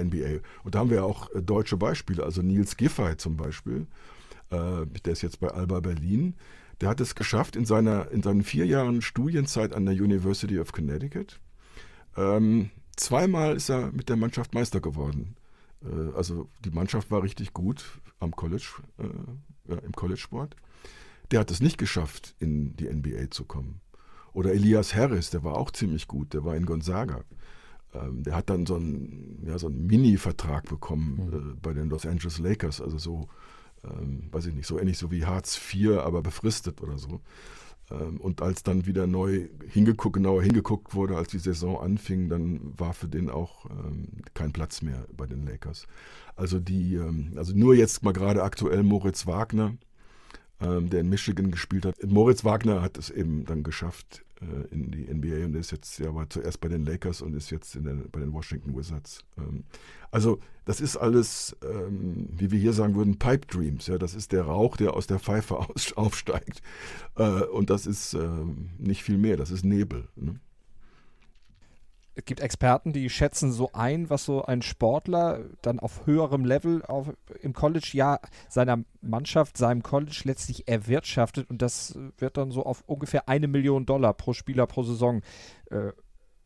NBA. Und da haben wir auch deutsche Beispiele, also Nils Giffey zum Beispiel, der ist jetzt bei Alba Berlin. Der hat es geschafft in seinen 4 Jahren Studienzeit an der University of Connecticut. Zweimal ist er mit der Mannschaft Meister geworden. Also die Mannschaft war richtig gut im College-Sport. Der hat es nicht geschafft, in die NBA zu kommen. Oder Elias Harris, der war auch ziemlich gut, der war in Gonzaga. Der hat dann so einen Mini-Vertrag bekommen bei den Los Angeles Lakers, also so, weiß ich nicht, so ähnlich so wie Hartz IV, aber befristet oder so. Und als dann wieder genauer hingeguckt wurde, als die Saison anfing, dann war für den auch kein Platz mehr bei den Lakers. Also nur jetzt mal gerade aktuell Moritz Wagner, der in Michigan gespielt hat. Moritz Wagner hat es eben dann geschafft in die NBA und ist jetzt, ja, war zuerst bei den Lakers und ist jetzt bei den Washington Wizards. Also das ist alles, wie wir hier sagen würden, Pipe Dreams. Ja? Das ist der Rauch, der aus der Pfeife aufsteigt. Und das ist nicht viel mehr, das ist Nebel. Ne? Es gibt Experten, die schätzen so ein, was so ein Sportler dann auf höherem Level im College-Jahr seiner Mannschaft, seinem College letztlich erwirtschaftet. Und das wird dann so auf ungefähr $1 Million pro Spieler pro Saison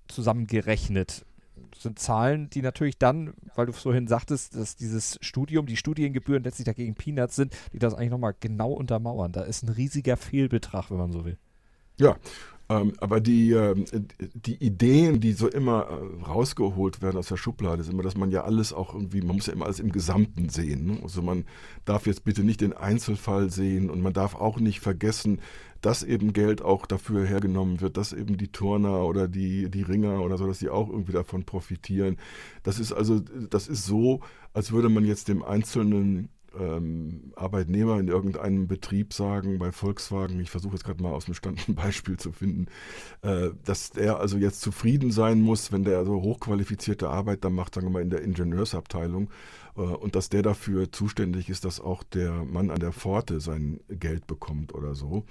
zusammengerechnet. Das sind Zahlen, die natürlich dann, weil du vorhin sagtest, dass dieses Studium, die Studiengebühren letztlich dagegen Peanuts sind, die das eigentlich nochmal genau untermauern. Da ist ein riesiger Fehlbetrag, wenn man so will. Ja, aber die Ideen, die so immer rausgeholt werden aus der Schublade, ist immer, dass man ja alles auch irgendwie, man muss ja immer alles im Gesamten sehen. Ne? Also man darf jetzt bitte nicht den Einzelfall sehen und man darf auch nicht vergessen, dass eben Geld auch dafür hergenommen wird, dass eben die Turner oder die Ringer oder so, dass die auch irgendwie davon profitieren. Das ist so, als würde man jetzt dem einzelnen Arbeitnehmer in irgendeinem Betrieb sagen, bei Volkswagen, ich versuche jetzt gerade mal aus dem Stand ein Beispiel zu finden, dass der also jetzt zufrieden sein muss, wenn der so hochqualifizierte Arbeit dann macht, sagen wir mal in der Ingenieursabteilung, und dass der dafür zuständig ist, dass auch der Mann an der Pforte sein Geld bekommt oder so.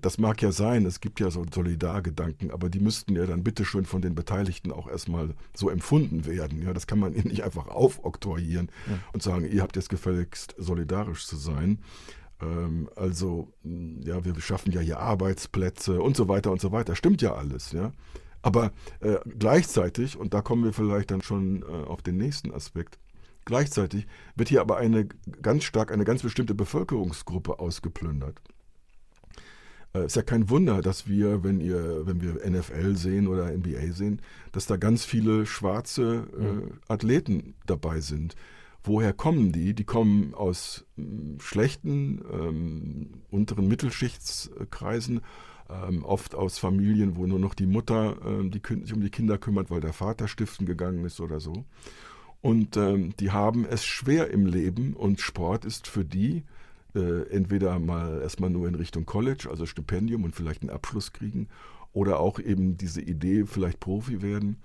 Das mag ja sein, es gibt ja so Solidargedanken, aber die müssten ja dann bitteschön von den Beteiligten auch erstmal so empfunden werden. Ja, das kann man ihnen nicht einfach aufoktroyieren und sagen, ihr habt jetzt gefälligst solidarisch zu sein. Also, ja, wir schaffen ja hier Arbeitsplätze und so weiter und so weiter. Stimmt ja alles, ja. Aber gleichzeitig, und da kommen wir vielleicht dann schon auf den nächsten Aspekt, Gleichzeitig wird hier aber eine ganz bestimmte Bevölkerungsgruppe ausgeplündert. Ist ja kein Wunder, dass wir, wenn wir NFL sehen oder NBA sehen, dass da ganz viele schwarze Athleten dabei sind. Woher kommen die? Die kommen aus schlechten, unteren Mittelschichtskreisen, oft aus Familien, wo nur noch die Mutter sich um die Kinder kümmert, weil der Vater stiften gegangen ist oder so. Und die haben es schwer im Leben und Sport ist für die entweder mal erstmal nur in Richtung College, also Stipendium und vielleicht einen Abschluss kriegen oder auch eben diese Idee, vielleicht Profi werden.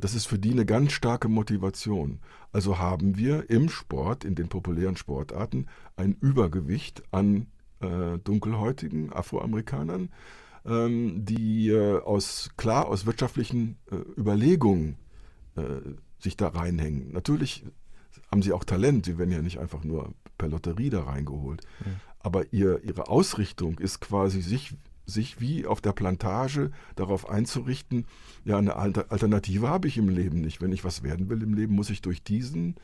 Das ist für die eine ganz starke Motivation. Also haben wir im Sport, in den populären Sportarten, ein Übergewicht an dunkelhäutigen Afroamerikanern, die aus wirtschaftlichen Überlegungen sich da reinhängen. Natürlich haben sie auch Talent, sie werden ja nicht einfach nur per Lotterie da reingeholt. Ja. Aber ihre Ausrichtung ist quasi, sich wie auf der Plantage darauf einzurichten, ja, eine Alternative habe ich im Leben nicht. Wenn ich was werden will im Leben, muss ich durch diesen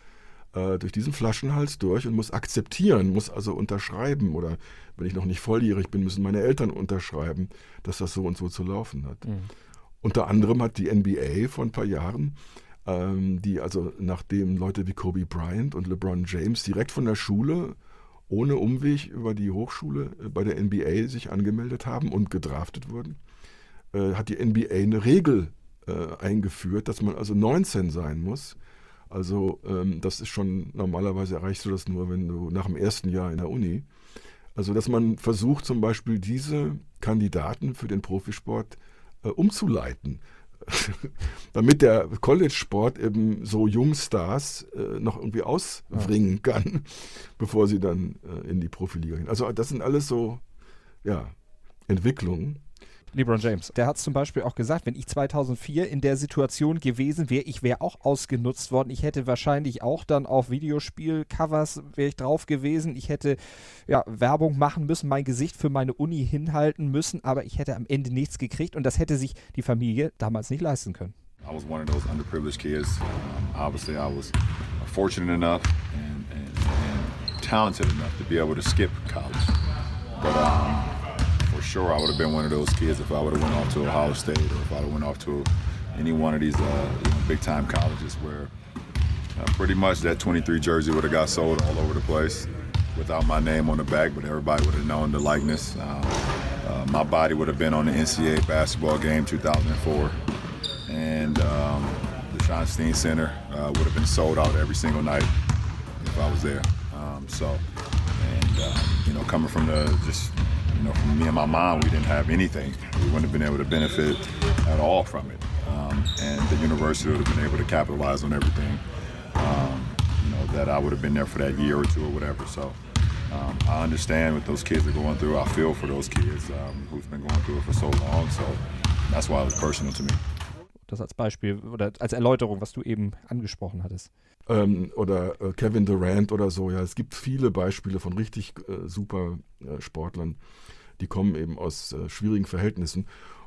Flaschenhals durch und muss akzeptieren, muss also unterschreiben. Oder wenn ich noch nicht volljährig bin, müssen meine Eltern unterschreiben, dass das so und so zu laufen hat. Mhm. Unter anderem hat die NBA vor ein paar Jahren, die also nachdem Leute wie Kobe Bryant und LeBron James direkt von der Schule ohne Umweg über die Hochschule bei der NBA sich angemeldet haben und gedraftet wurden, hat die NBA eine Regel eingeführt, dass man also 19 sein muss. Also das ist schon, normalerweise erreichst du das nur, wenn du nach dem ersten Jahr in der Uni. Also dass man versucht, zum Beispiel diese Kandidaten für den Profisport umzuleiten, damit der College-Sport eben so jungen Stars noch irgendwie auswringen kann, bevor sie dann in die Profiliga gehen. Also das sind alles so, ja, Entwicklungen. LeBron James, der hat es zum Beispiel auch gesagt, wenn ich 2004 in der Situation gewesen wäre, ich wäre auch ausgenutzt worden, ich hätte wahrscheinlich auch dann auf Videospiel-Covers wäre ich drauf gewesen, ich hätte ja Werbung machen müssen, mein Gesicht für meine Uni hinhalten müssen, aber ich hätte am Ende nichts gekriegt und das hätte sich die Familie damals nicht leisten können. I was one of those underprivileged kids. Obviously I was fortunate enough and talented enough to be able to skip college. But, sure, I would have been one of those kids if I would have went off to Ohio State or if I would have went off to any one of these big-time colleges where pretty much that 23 jersey would have got sold all over the place without my name on the back, but everybody would have known the likeness. My body would have been on the NCAA basketball game 2004, and the Schonstein Center would have been sold out every single night if I was there. Coming from the just... from me and my mom, we didn't have anything. We wouldn't have been able to benefit at all from it. And the university would have been able to capitalize on everything. That I would have been there for that year or two or whatever. So I understand what those kids are going through. I feel for those kids who've been going through it for so long. So that's why it was personal to me. Das als Beispiel oder als Erläuterung, was du eben angesprochen hattest. Oder Kevin Durant oder so. Ja, es gibt viele Beispiele von richtig super Sportlern, die kommen eben aus schwierigen Verhältnissen.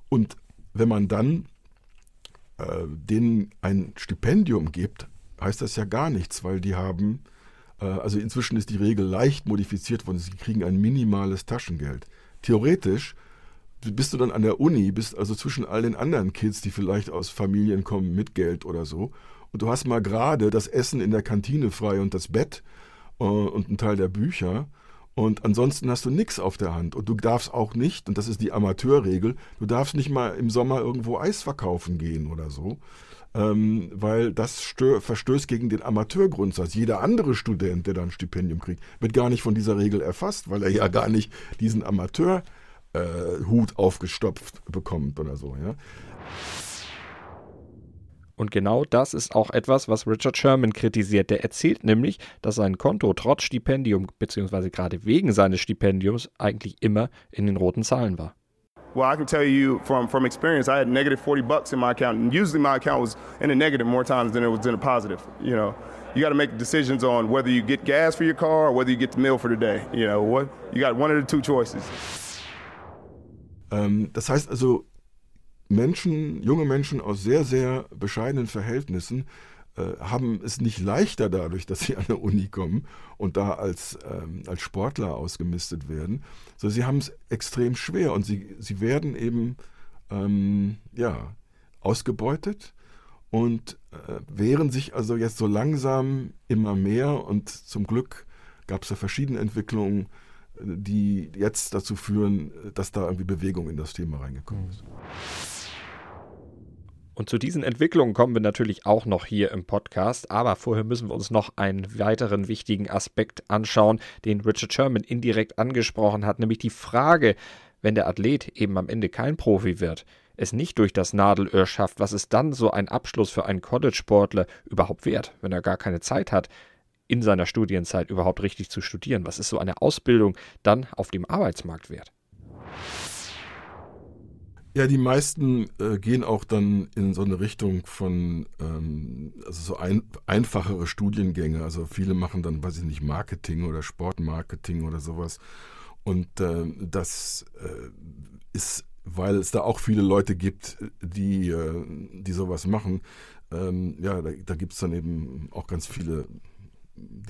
Und wenn man dann denen ein Stipendium gibt, heißt das ja gar nichts, weil die haben, also inzwischen ist die Regel leicht modifiziert worden, sie kriegen ein minimales Taschengeld. Theoretisch bist du dann an der Uni, bist also zwischen all den anderen Kids, die vielleicht aus Familien kommen mit Geld oder so, und du hast mal gerade das Essen in der Kantine frei und das Bett und einen Teil der Bücher und ansonsten hast du nichts auf der Hand und du darfst auch nicht, und das ist die Amateurregel, du darfst nicht mal im Sommer irgendwo Eis verkaufen gehen oder so, weil das verstößt gegen den Amateurgrundsatz. Jeder andere Student, der da ein Stipendium kriegt, wird gar nicht von dieser Regel erfasst, weil er ja gar nicht diesen Amateur Hut aufgestopft bekommt oder so, ja. Und genau das ist auch etwas, was Richard Sherman kritisiert. Der erzählt nämlich, dass sein Konto trotz Stipendium bzw. gerade wegen seines Stipendiums eigentlich immer in den roten Zahlen war. Well, I can tell you from experience, I had negative $40 in my account. And usually my account was in the negative more times than it was in the positive. You know, you got to make decisions on whether you get gas for your car or whether you get the meal for the day. You know, what you got one of the two choices. Das heißt also, junge Menschen aus sehr, sehr bescheidenen Verhältnissen haben es nicht leichter dadurch, dass sie an der Uni kommen und da als Sportler ausgemistet werden, sondern sie haben es extrem schwer und sie werden eben ausgebeutet und wehren sich also jetzt so langsam immer mehr, und zum Glück gab es da verschiedene Entwicklungen, die jetzt dazu führen, dass da irgendwie Bewegung in das Thema reingekommen ist. Und zu diesen Entwicklungen kommen wir natürlich auch noch hier im Podcast, aber vorher müssen wir uns noch einen weiteren wichtigen Aspekt anschauen, den Richard Sherman indirekt angesprochen hat, nämlich die Frage, wenn der Athlet eben am Ende kein Profi wird, es nicht durch das Nadelöhr schafft, was ist dann so ein Abschluss für einen College-Sportler überhaupt wert, wenn er gar keine Zeit hat, in seiner Studienzeit überhaupt richtig zu studieren? Was ist so eine Ausbildung dann auf dem Arbeitsmarkt wert? Ja, die meisten gehen auch dann in so eine Richtung von einfachere Studiengänge. Also viele machen dann, weiß ich nicht, Marketing oder Sportmarketing oder sowas. Und das ist, weil es da auch viele Leute gibt, die sowas machen. Da gibt es dann eben auch ganz viele,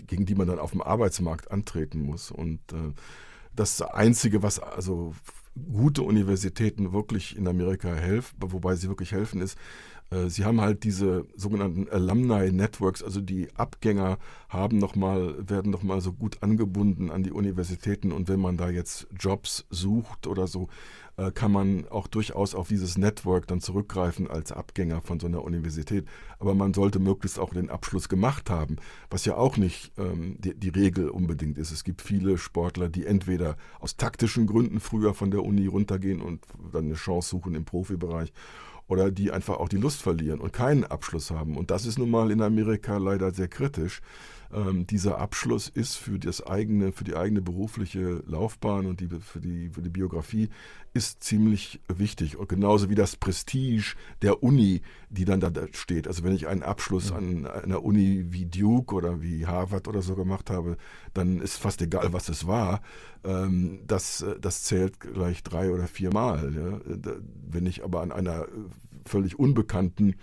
gegen die man dann auf dem Arbeitsmarkt antreten muss. Und das Einzige, was also gute Universitäten wirklich in Amerika helfen, wobei sie wirklich helfen, ist, sie haben halt diese sogenannten Alumni-Networks, also die Abgänger werden nochmal so gut angebunden an die Universitäten, und wenn man da jetzt Jobs sucht oder so, kann man auch durchaus auf dieses Network dann zurückgreifen als Abgänger von so einer Universität. Aber man sollte möglichst auch den Abschluss gemacht haben, was ja auch nicht die Regel unbedingt ist. Es gibt viele Sportler, die entweder aus taktischen Gründen früher von der Uni runtergehen und dann eine Chance suchen im Profibereich, oder die einfach auch die Lust verlieren und keinen Abschluss haben. Und das ist nun mal in Amerika leider sehr kritisch. Dieser Abschluss ist für die eigene berufliche Laufbahn und für die Biografie ist ziemlich wichtig. Und genauso wie das Prestige der Uni, die dann da steht. Also wenn ich einen Abschluss an einer Uni wie Duke oder wie Harvard oder so gemacht habe, dann ist fast egal, was es war. Das zählt gleich 3 oder 4 Mal. Ja? Wenn ich aber an einer völlig unbekannten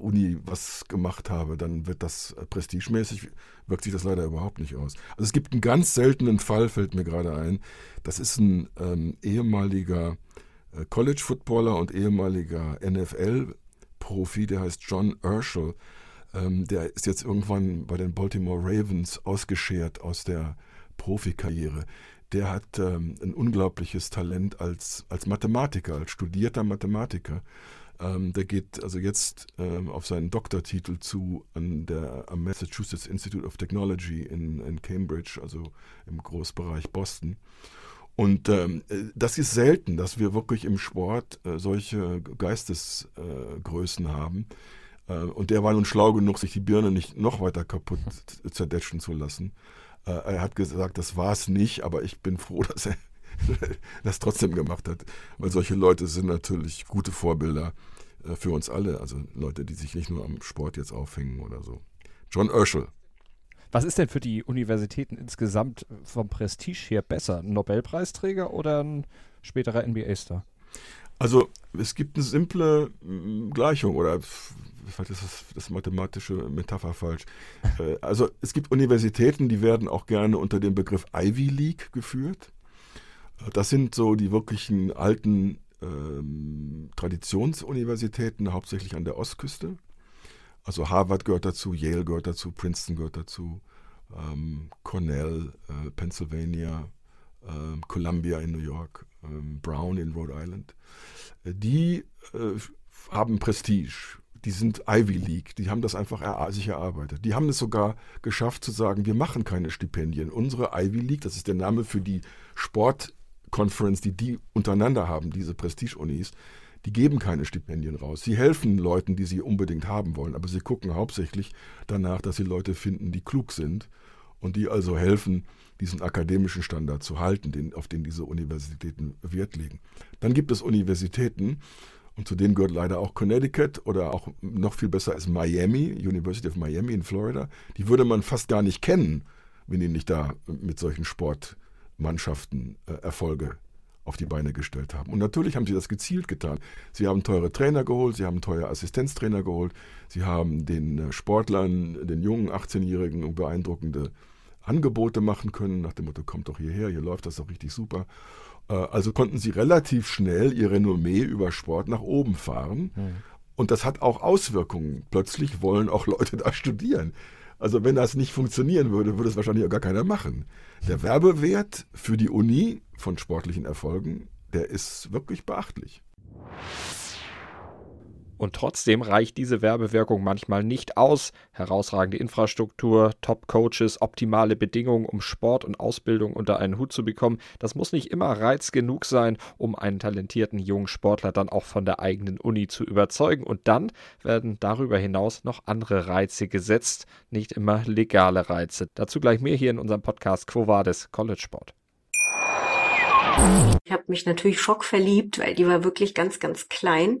Uni was gemacht habe, dann wird das prestigemäßig, wirkt sich das leider überhaupt nicht aus. Also es gibt einen ganz seltenen Fall, fällt mir gerade ein, das ist ein ehemaliger College-Footballer und ehemaliger NFL-Profi, der heißt John Urschel, der ist jetzt irgendwann bei den Baltimore Ravens ausgeschert aus der Profikarriere. Der hat ein unglaubliches Talent als Mathematiker, als studierter Mathematiker. Der geht also jetzt auf seinen Doktortitel zu am Massachusetts Institute of Technology in Cambridge, also im Großbereich Boston. Und das ist selten, dass wir wirklich im Sport solche Geistesgrößen haben. Und der war nun schlau genug, sich die Birne nicht noch weiter kaputt zerdetschen zu lassen. Er hat gesagt, das war es nicht, aber ich bin froh, dass er das trotzdem gemacht hat, weil solche Leute sind natürlich gute Vorbilder für uns alle, also Leute, die sich nicht nur am Sport jetzt aufhängen oder so. John Urschel. Was ist denn für die Universitäten insgesamt vom Prestige her besser? Ein Nobelpreisträger oder ein späterer NBA-Star? Also es gibt eine simple Gleichung, oder vielleicht ist das mathematische Metapher falsch. Also es gibt Universitäten, die werden auch gerne unter dem Begriff Ivy League geführt. Das sind so die wirklichen alten Traditionsuniversitäten, hauptsächlich an der Ostküste. Also Harvard gehört dazu, Yale gehört dazu, Princeton gehört dazu, Cornell, Pennsylvania, Columbia in New York, Brown in Rhode Island. Die haben Prestige. Die sind Ivy League, die haben das einfach sich erarbeitet. Die haben es sogar geschafft zu sagen, wir machen keine Stipendien. Unsere Ivy League, das ist der Name für die Sportconference, die untereinander haben, diese Prestige-Unis, die geben keine Stipendien raus. Sie helfen Leuten, die sie unbedingt haben wollen, aber sie gucken hauptsächlich danach, dass sie Leute finden, die klug sind und die also helfen, diesen akademischen Standard zu halten, auf den diese Universitäten Wert legen. Dann gibt es Universitäten, und zu denen gehört leider auch Connecticut oder auch noch viel besser ist Miami, University of Miami in Florida. Die würde man fast gar nicht kennen, wenn die nicht da mit solchen Sportmannschaften Erfolge auf die Beine gestellt haben. Und natürlich haben sie das gezielt getan. Sie haben teure Trainer geholt, sie haben teure Assistenztrainer geholt, sie haben den Sportlern, den jungen 18-Jährigen beeindruckende Angebote machen können, nach dem Motto, kommt doch hierher, hier läuft das doch richtig super. Also konnten sie relativ schnell ihr Renommee über Sport nach oben fahren. Mhm. Und das hat auch Auswirkungen. Plötzlich wollen auch Leute da studieren. Also wenn das nicht funktionieren würde, würde es wahrscheinlich auch gar keiner machen. Der Werbewert für die Uni von sportlichen Erfolgen, der ist wirklich beachtlich. Und trotzdem reicht diese Werbewirkung manchmal nicht aus. Herausragende Infrastruktur, Top-Coaches, optimale Bedingungen, um Sport und Ausbildung unter einen Hut zu bekommen, das muss nicht immer Reiz genug sein, um einen talentierten jungen Sportler dann auch von der eigenen Uni zu überzeugen. Und dann werden darüber hinaus noch andere Reize gesetzt, nicht immer legale Reize. Dazu gleich mehr hier in unserem Podcast Quo Vadis College Sport. Ich habe mich natürlich schockverliebt, weil die war wirklich ganz, ganz klein.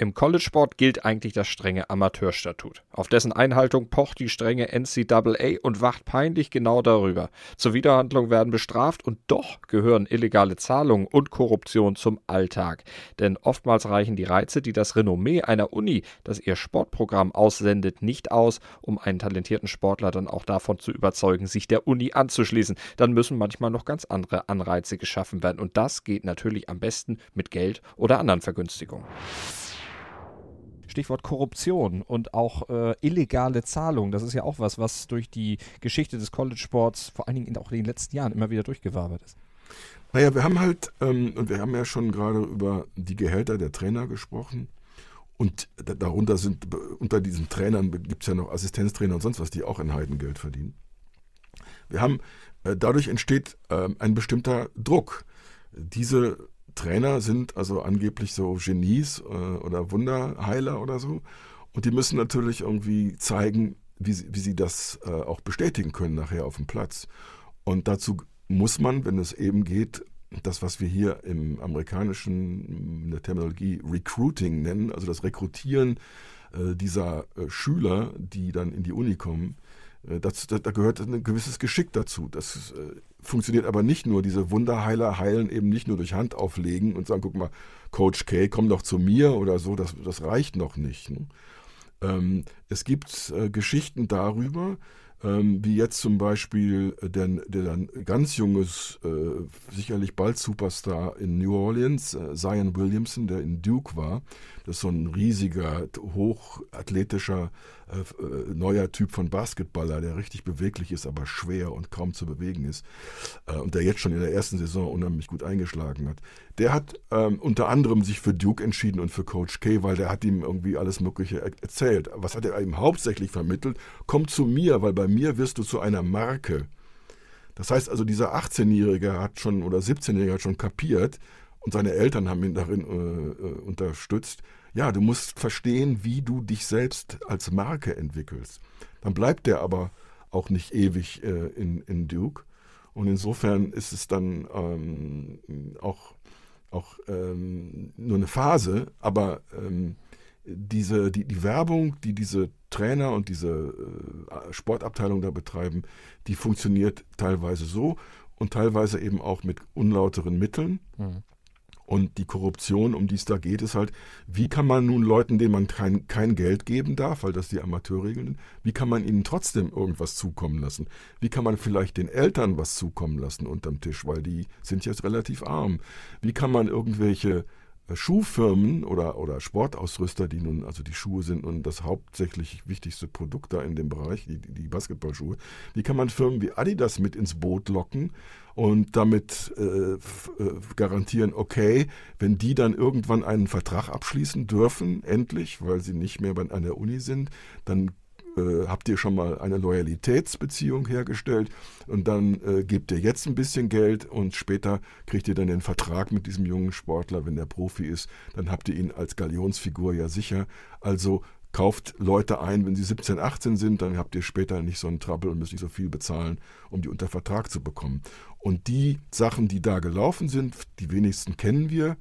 Im College-Sport gilt eigentlich das strenge Amateurstatut. Auf dessen Einhaltung pocht die strenge NCAA und wacht peinlich genau darüber. Zuwiderhandlungen werden bestraft und doch gehören illegale Zahlungen und Korruption zum Alltag. Denn oftmals reichen die Reize, die das Renommee einer Uni, das ihr Sportprogramm aussendet, nicht aus, um einen talentierten Sportler dann auch davon zu überzeugen, sich der Uni anzuschließen. Dann müssen manchmal noch ganz andere Anreize geschaffen werden. Und das geht natürlich am besten mit Geld oder anderen Vergünstigungen. Stichwort Korruption und auch illegale Zahlungen. Das ist ja auch was durch die Geschichte des College-Sports, vor allen Dingen auch in den letzten Jahren, immer wieder durchgewabert ist. Naja, wir haben halt, und wir haben ja schon gerade über die Gehälter der Trainer gesprochen. Und darunter sind, unter diesen Trainern gibt es ja noch Assistenztrainer und sonst was, die auch ein Heidengeld verdienen. Wir haben, dadurch entsteht ein bestimmter Druck. Diese Trainer sind also angeblich so Genies oder Wunderheiler oder so. Und die müssen natürlich irgendwie zeigen, wie sie das auch bestätigen können nachher auf dem Platz. Und dazu muss man, wenn es eben geht, das, was wir hier im amerikanischen, in der Terminologie Recruiting nennen, also das Rekrutieren dieser Schüler, die dann in die Uni kommen, da gehört ein gewisses Geschick dazu. Das funktioniert aber nicht nur, diese Wunderheiler heilen eben nicht nur durch Hand auflegen und sagen, guck mal, Coach K, komm doch zu mir oder so, das reicht noch nicht. Ne? Es gibt Geschichten darüber, wie jetzt zum Beispiel der ganz junges, sicherlich bald Superstar in New Orleans, Zion Williamson, der in Duke war. Das ist so ein riesiger, hochathletischer, neuer Typ von Basketballer, der richtig beweglich ist, aber schwer und kaum zu bewegen ist. Und der jetzt schon in der ersten Saison unheimlich gut eingeschlagen hat. Der hat unter anderem sich für Duke entschieden und für Coach K, weil der hat ihm irgendwie alles Mögliche erzählt. Was hat er ihm hauptsächlich vermittelt? Komm zu mir, weil bei mir wirst du zu einer Marke. Das heißt also, dieser 18-Jährige hat schon oder 17-Jährige hat schon kapiert und seine Eltern haben ihn darin unterstützt. Ja, du musst verstehen, wie du dich selbst als Marke entwickelst. Dann bleibt der aber auch nicht ewig in Duke. Und insofern ist es dann auch nur eine Phase, aber die Werbung, die diese Trainer und diese Sportabteilung da betreiben, die funktioniert teilweise so und teilweise eben auch mit unlauteren Mitteln. Mhm. Und die Korruption, um die es da geht, ist halt, wie kann man nun Leuten, denen man kein Geld geben darf, weil das die Amateurregeln sind, wie kann man ihnen trotzdem irgendwas zukommen lassen? Wie kann man vielleicht den Eltern was zukommen lassen unterm Tisch, weil die sind jetzt relativ arm? Wie kann man irgendwelche Schuhfirmen oder Sportausrüster, die nun, also die Schuhe sind nun das hauptsächlich wichtigste Produkt da in dem Bereich, die Basketballschuhe, wie kann man Firmen wie Adidas mit ins Boot locken und damit garantieren, okay, wenn die dann irgendwann einen Vertrag abschließen dürfen, endlich, weil sie nicht mehr an der Uni sind, dann habt ihr schon mal eine Loyalitätsbeziehung hergestellt und dann gebt ihr jetzt ein bisschen Geld und später kriegt ihr dann den Vertrag mit diesem jungen Sportler, wenn der Profi ist, dann habt ihr ihn als Galionsfigur ja sicher. Also Kauft Leute ein, wenn sie 17, 18 sind, dann habt ihr später nicht so einen Trouble und müsst nicht so viel bezahlen, um die unter Vertrag zu bekommen. Und die Sachen, die da gelaufen sind, die wenigsten kennen wir.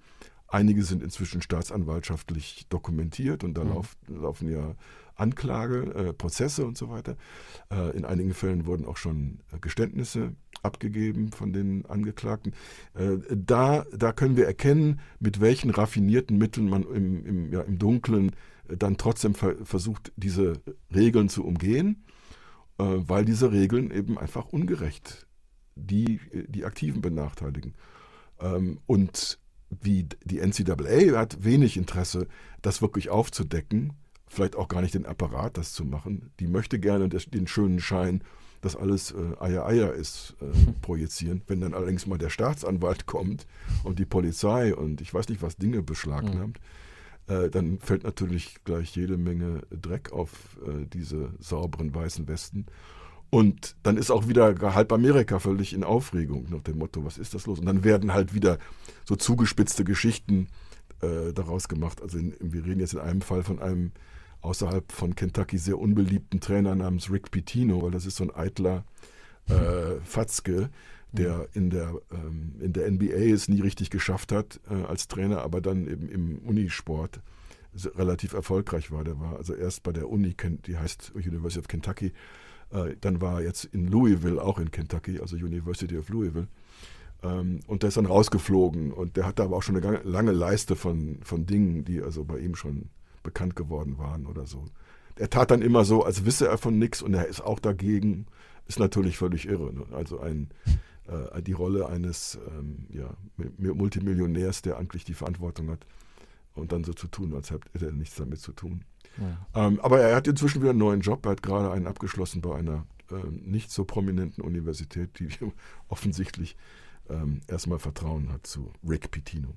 Einige sind inzwischen staatsanwaltschaftlich dokumentiert und da laufen ja Anklageprozesse und so weiter. In einigen Fällen wurden auch schon Geständnisse abgegeben von den Angeklagten. Da können wir erkennen, mit welchen raffinierten Mitteln man im Dunkeln dann trotzdem versucht, diese Regeln zu umgehen, weil diese Regeln eben einfach ungerecht die Aktiven benachteiligen. Und wie die NCAA hat wenig Interesse, das wirklich aufzudecken, vielleicht auch gar nicht den Apparat, das zu machen. Die möchte gerne den schönen Schein, dass alles Eier ist, projizieren. Wenn dann allerdings mal der Staatsanwalt kommt und die Polizei und ich weiß nicht was Dinge beschlagnahmt, dann fällt natürlich gleich jede Menge Dreck auf diese sauberen weißen Westen. Und dann ist auch wieder halb Amerika völlig in Aufregung nach dem Motto, was ist das los? Und dann werden halt wieder so zugespitzte Geschichten daraus gemacht. Also wir reden jetzt in einem Fall von einem außerhalb von Kentucky sehr unbeliebten Trainer namens Rick Pitino, weil das ist so ein eitler Fatzke, der in der NBA es nie richtig geschafft hat als Trainer, aber dann eben im Unisport relativ erfolgreich war. Der war also erst bei der Uni, die heißt University of Kentucky, dann war er jetzt in Louisville, auch in Kentucky, also University of Louisville. Und der ist dann rausgeflogen. Und der hatte aber auch schon eine lange Leiste von Dingen, die also bei ihm schon bekannt geworden waren oder so. Er tat dann immer so, als wisse er von nichts und er ist auch dagegen. Ist natürlich völlig irre. Ne? Also die Rolle eines Multimillionärs, der eigentlich die Verantwortung hat und dann so zu tun, als hätte er nichts damit zu tun. Ja. Aber er hat inzwischen wieder einen neuen Job. Er hat gerade einen abgeschlossen bei einer nicht so prominenten Universität, die offensichtlich erstmal Vertrauen hat zu Rick Pitino.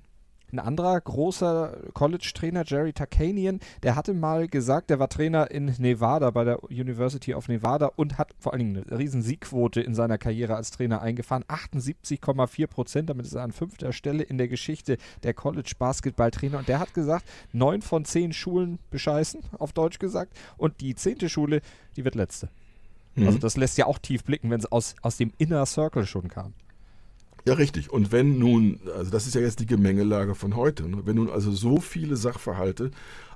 Ein anderer großer College-Trainer, Jerry Tarkanian, der hatte mal gesagt, der war Trainer in Nevada bei der University of Nevada und hat vor allen Dingen eine riesen Siegquote in seiner Karriere als Trainer eingefahren. 78,4%, damit ist er an 5. Stelle in der Geschichte der College-Basketball-Trainer. Und der hat gesagt, 9 von 10 Schulen bescheißen, auf Deutsch gesagt. Und die 10. Schule, die wird letzte. Mhm. Also das lässt ja auch tief blicken, wenn es aus dem Inner Circle schon kam. Ja, richtig. Und wenn nun, also das ist ja jetzt die Gemengelage von heute, ne? Wenn nun also so viele Sachverhalte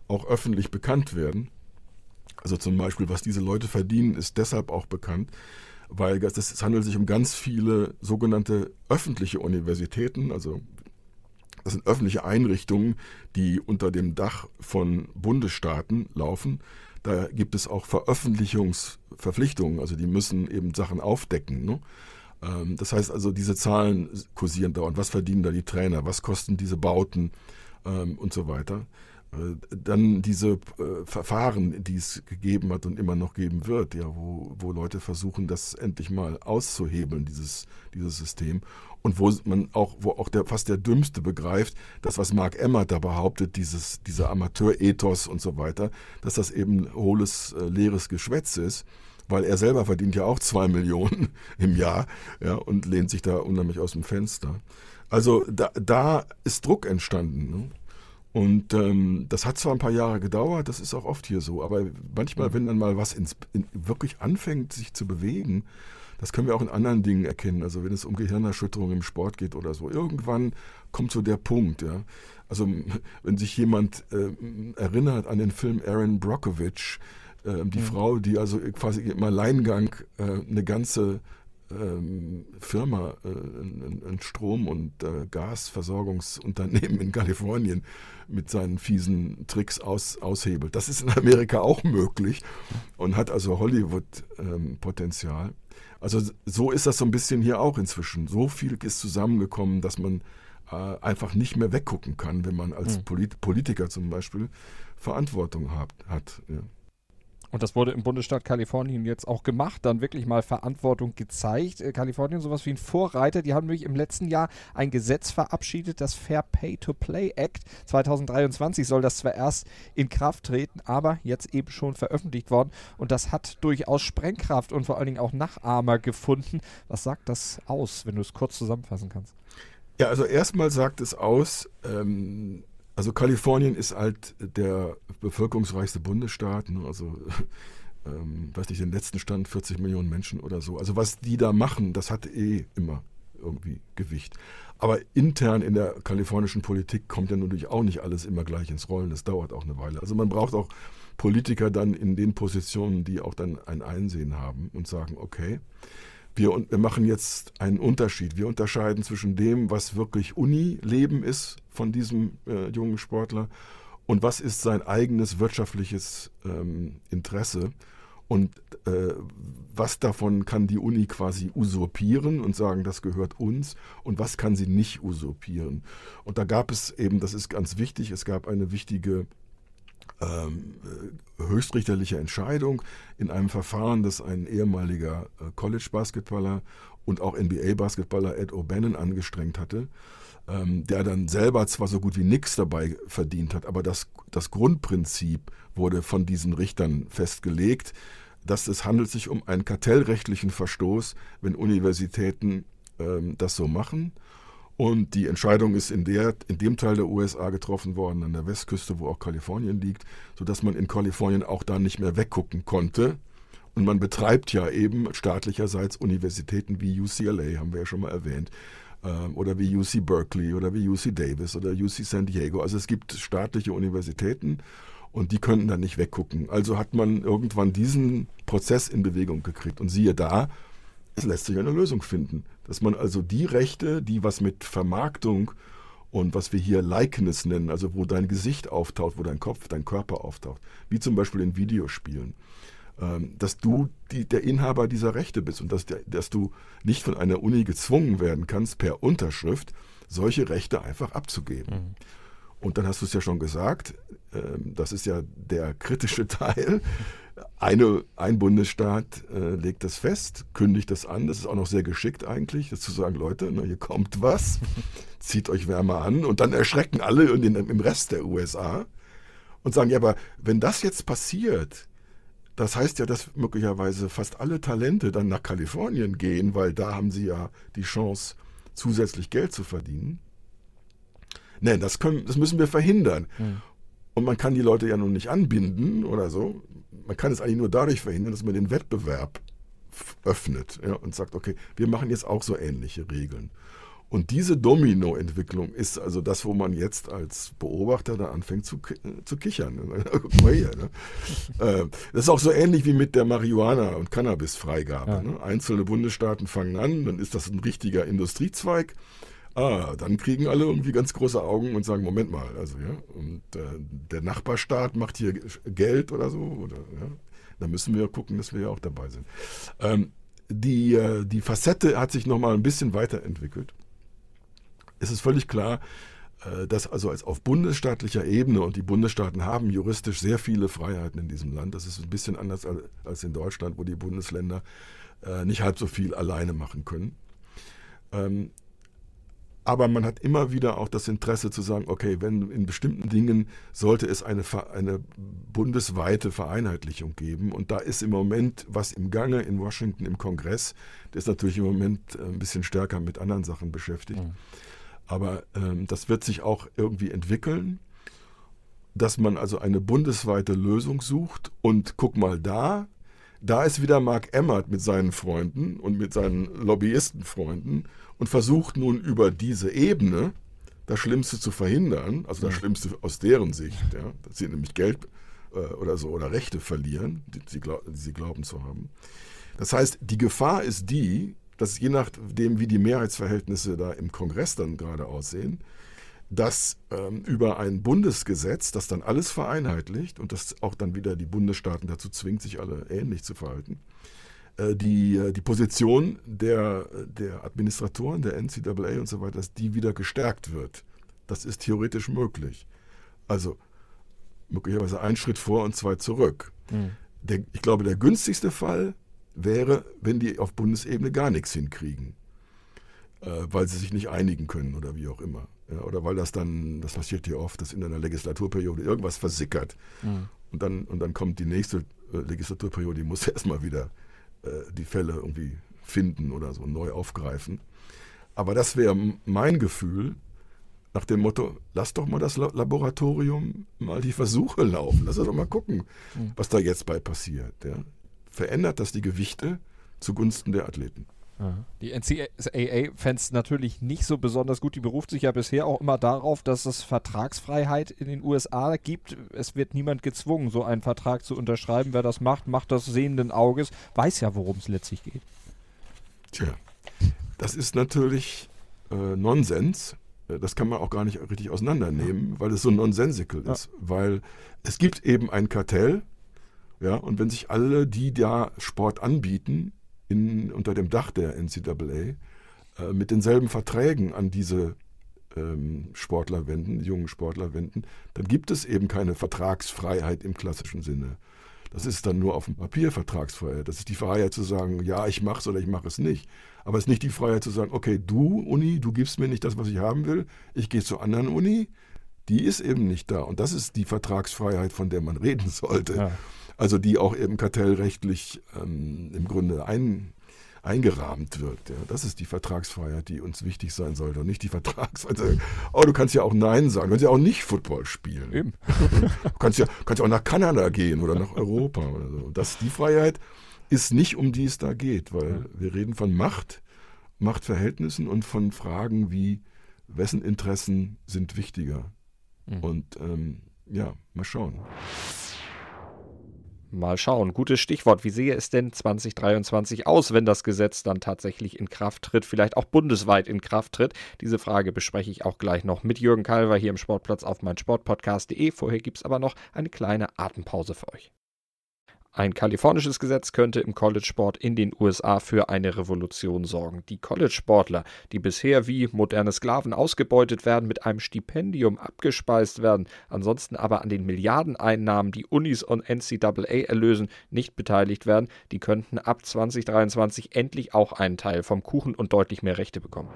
auch öffentlich bekannt werden, also zum Beispiel, was diese Leute verdienen, ist deshalb auch bekannt, weil es handelt sich um ganz viele sogenannte öffentliche Universitäten, also das sind öffentliche Einrichtungen, die unter dem Dach von Bundesstaaten laufen. Da gibt es auch Veröffentlichungsverpflichtungen, also die müssen eben Sachen aufdecken, ne? Das heißt also, diese Zahlen kursieren dauernd. Was verdienen da die Trainer? Was kosten diese Bauten? Und so weiter. Dann diese Verfahren, die es gegeben hat und immer noch geben wird, ja, wo Leute versuchen, das endlich mal auszuhebeln, dieses System. Und wo auch fast der Dümmste begreift, dass was Mark Emmert da behauptet, dieser Amateurethos und so weiter, dass das eben hohles, leeres Geschwätz ist. Weil er selber verdient ja auch 2 Millionen im Jahr, ja, und lehnt sich da unheimlich aus dem Fenster. Also da ist Druck entstanden. Ne? Und das hat zwar ein paar Jahre gedauert, das ist auch oft hier so, aber manchmal, wenn dann mal was wirklich anfängt, sich zu bewegen, das können wir auch in anderen Dingen erkennen, also wenn es um Gehirnerschütterung im Sport geht oder so, irgendwann kommt so der Punkt, ja. Also wenn sich jemand erinnert an den Film Erin Brockovich, die Frau, die also quasi im Alleingang eine ganze Firma, ein Strom- und Gasversorgungsunternehmen in Kalifornien mit seinen fiesen Tricks aushebelt. Das ist in Amerika auch möglich und hat also Hollywood-Potenzial. Also so ist das so ein bisschen hier auch inzwischen. So viel ist zusammengekommen, dass man einfach nicht mehr weggucken kann, wenn man als Politiker zum Beispiel Verantwortung hat. Ja. Und das wurde im Bundesstaat Kalifornien jetzt auch gemacht, dann wirklich mal Verantwortung gezeigt. Kalifornien sowas wie ein Vorreiter, die haben nämlich im letzten Jahr ein Gesetz verabschiedet, das Fair Pay to Play Act 2023 soll das zwar erst in Kraft treten, aber jetzt eben schon veröffentlicht worden und das hat durchaus Sprengkraft und vor allen Dingen auch Nachahmer gefunden. Was sagt das aus, wenn du es kurz zusammenfassen kannst? Ja, also erstmal sagt es aus, Also Kalifornien ist halt der bevölkerungsreichste Bundesstaat, ne? Also weiß nicht, den letzten Stand 40 Millionen Menschen oder so. Also was die da machen, das hat immer irgendwie Gewicht. Aber intern in der kalifornischen Politik kommt ja natürlich auch nicht alles immer gleich ins Rollen. Das dauert auch eine Weile. Also man braucht auch Politiker dann in den Positionen, die auch dann ein Einsehen haben und sagen, okay, wir machen jetzt einen Unterschied. Wir unterscheiden zwischen dem, was wirklich Uni-Leben ist von diesem jungen Sportler und was ist sein eigenes wirtschaftliches Interesse. Und was davon kann die Uni quasi usurpieren und sagen, das gehört uns, und was kann sie nicht usurpieren. Und da gab es eben, das ist ganz wichtig, es gab eine wichtige höchstrichterliche Entscheidung in einem Verfahren, das ein ehemaliger College-Basketballer und auch NBA-Basketballer Ed O'Bannon angestrengt hatte, der dann selber zwar so gut wie nichts dabei verdient hat, aber das Grundprinzip wurde von diesen Richtern festgelegt, dass es handelt sich um einen kartellrechtlichen Verstoß, wenn Universitäten das so machen. Und die Entscheidung ist in dem Teil der USA getroffen worden, an der Westküste, wo auch Kalifornien liegt, sodass man in Kalifornien auch da nicht mehr weggucken konnte. Und man betreibt ja eben staatlicherseits Universitäten wie UCLA, haben wir ja schon mal erwähnt, oder wie UC Berkeley oder wie UC Davis oder UC San Diego. Also es gibt staatliche Universitäten und die könnten dann nicht weggucken. Also hat man irgendwann diesen Prozess in Bewegung gekriegt. Und siehe da, es lässt sich eine Lösung finden. Dass man also die Rechte, die was mit Vermarktung und was wir hier Likeness nennen, also wo dein Gesicht auftaucht, wo dein Kopf, dein Körper auftaucht, wie zum Beispiel in Videospielen, dass du der Inhaber dieser Rechte bist und dass du nicht von einer Uni gezwungen werden kannst, per Unterschrift solche Rechte einfach abzugeben. Mhm. Und dann hast du es ja schon gesagt, das ist ja der kritische Teil. Ein Bundesstaat legt das fest, kündigt das an, das ist auch noch sehr geschickt eigentlich, das zu sagen, Leute, na, hier kommt was, zieht euch wärmer an, und dann erschrecken alle im Rest der USA und sagen, ja, aber wenn das jetzt passiert, das heißt ja, dass möglicherweise fast alle Talente dann nach Kalifornien gehen, weil da haben sie ja die Chance, zusätzlich Geld zu verdienen. Nein, das müssen wir verhindern. Mhm. Und man kann die Leute ja nun nicht anbinden oder so. Man kann es eigentlich nur dadurch verhindern, dass man den Wettbewerb öffnet, ja, und sagt, okay, wir machen jetzt auch so ähnliche Regeln. Und diese Domino-Entwicklung ist also das, wo man jetzt als Beobachter da anfängt zu kichern. Guck mal hier, ne? Das ist auch so ähnlich wie mit der Marihuana- und Cannabis-Freigabe. Ja. Ne? Einzelne Bundesstaaten fangen an, dann ist das ein richtiger Industriezweig. Dann kriegen alle irgendwie ganz große Augen und sagen, Moment mal, also ja, und der Nachbarstaat macht hier Geld oder so, oder ja, da müssen wir gucken, dass wir ja auch dabei sind. Die Facette hat sich nochmal ein bisschen weiterentwickelt. Es ist völlig klar, dass also als auf bundesstaatlicher Ebene, und die Bundesstaaten haben juristisch sehr viele Freiheiten in diesem Land, das ist ein bisschen anders als in Deutschland, wo die Bundesländer nicht halb so viel alleine machen können. Aber man hat immer wieder auch das Interesse zu sagen, okay, wenn in bestimmten Dingen sollte es eine bundesweite Vereinheitlichung geben. Und da ist im Moment was im Gange in Washington im Kongress. Der ist natürlich im Moment ein bisschen stärker mit anderen Sachen beschäftigt. Mhm. Aber das wird sich auch irgendwie entwickeln, dass man also eine bundesweite Lösung sucht. Und guck mal da ist wieder Mark Emmert mit seinen Freunden und mit seinen Lobbyistenfreunden und versucht nun über diese Ebene das Schlimmste zu verhindern, also das Schlimmste aus deren Sicht, ja, dass sie nämlich Geld oder so oder Rechte verlieren, die sie glauben zu haben. Das heißt, die Gefahr ist die, dass je nachdem, wie die Mehrheitsverhältnisse da im Kongress dann gerade aussehen, dass über ein Bundesgesetz, das dann alles vereinheitlicht und das auch dann wieder die Bundesstaaten dazu zwingt, sich alle ähnlich zu verhalten, die Position der Administratoren, der NCAA und so weiter, dass die wieder gestärkt wird. Das ist theoretisch möglich. Also möglicherweise ein Schritt vor und zwei zurück. Mhm. Ich glaube, der günstigste Fall wäre, wenn die auf Bundesebene gar nichts hinkriegen, weil sie sich nicht einigen können oder wie auch immer. Ja, oder weil das passiert hier oft, dass in einer Legislaturperiode irgendwas versickert. Mhm. Und dann kommt die nächste Legislaturperiode, die muss erstmal wieder die Fälle irgendwie finden oder so neu aufgreifen. Aber das wäre mein Gefühl, nach dem Motto, lass doch mal das Laboratorium mal die Versuche laufen, lass doch mal gucken, was da jetzt bei passiert. Ja. Verändert das die Gewichte zugunsten der Athleten? Die NCAA-Fans natürlich nicht so besonders gut. Die beruft sich ja bisher auch immer darauf, dass es Vertragsfreiheit in den USA gibt. Es wird niemand gezwungen, so einen Vertrag zu unterschreiben. Wer das macht, macht das sehenden Auges, weiß ja, worum es letztlich geht. Tja, das ist natürlich Nonsens. Das kann man auch gar nicht richtig auseinandernehmen, weil es so nonsensical ist. Weil es gibt eben ein Kartell, ja, und wenn sich alle, die da Sport anbieten, unter dem Dach der NCAA mit denselben Verträgen an diese jungen Sportler wenden, dann gibt es eben keine Vertragsfreiheit im klassischen Sinne. Das ist dann nur auf dem Papier Vertragsfreiheit. Das ist die Freiheit zu sagen, ja, ich mache es oder ich mache es nicht. Aber es ist nicht die Freiheit zu sagen, okay, du Uni, du gibst mir nicht das, was ich haben will, ich gehe zur anderen Uni. Die ist eben nicht da. Und das ist die Vertragsfreiheit, von der man reden sollte. Ja. Also die auch eben kartellrechtlich im Grunde eingerahmt wird. Ja. Das ist die Vertragsfreiheit, die uns wichtig sein sollte und nicht die Vertragsfreiheit. Oh, du kannst ja auch Nein sagen, du kannst ja auch nicht Football spielen. Eben. Du kannst ja auch nach Kanada gehen oder nach Europa oder so. Das, die Freiheit ist nicht, um die es da geht, weil wir reden von Macht, Machtverhältnissen und von Fragen wie, wessen Interessen sind wichtiger? Und mal schauen. Mal schauen. Gutes Stichwort. Wie sehe es denn 2023 aus, wenn das Gesetz dann tatsächlich in Kraft tritt, vielleicht auch bundesweit in Kraft tritt? Diese Frage bespreche ich auch gleich noch mit Jürgen Kalver hier im Sportplatz auf meinsportpodcast.de. Vorher gibt es aber noch eine kleine Atempause für euch. Ein kalifornisches Gesetz könnte im College-Sport in den USA für eine Revolution sorgen. Die College-Sportler, die bisher wie moderne Sklaven ausgebeutet werden, mit einem Stipendium abgespeist werden, ansonsten aber an den Milliardeneinnahmen, die Unis und NCAA erlösen, nicht beteiligt werden, die könnten ab 2023 endlich auch einen Teil vom Kuchen und deutlich mehr Rechte bekommen.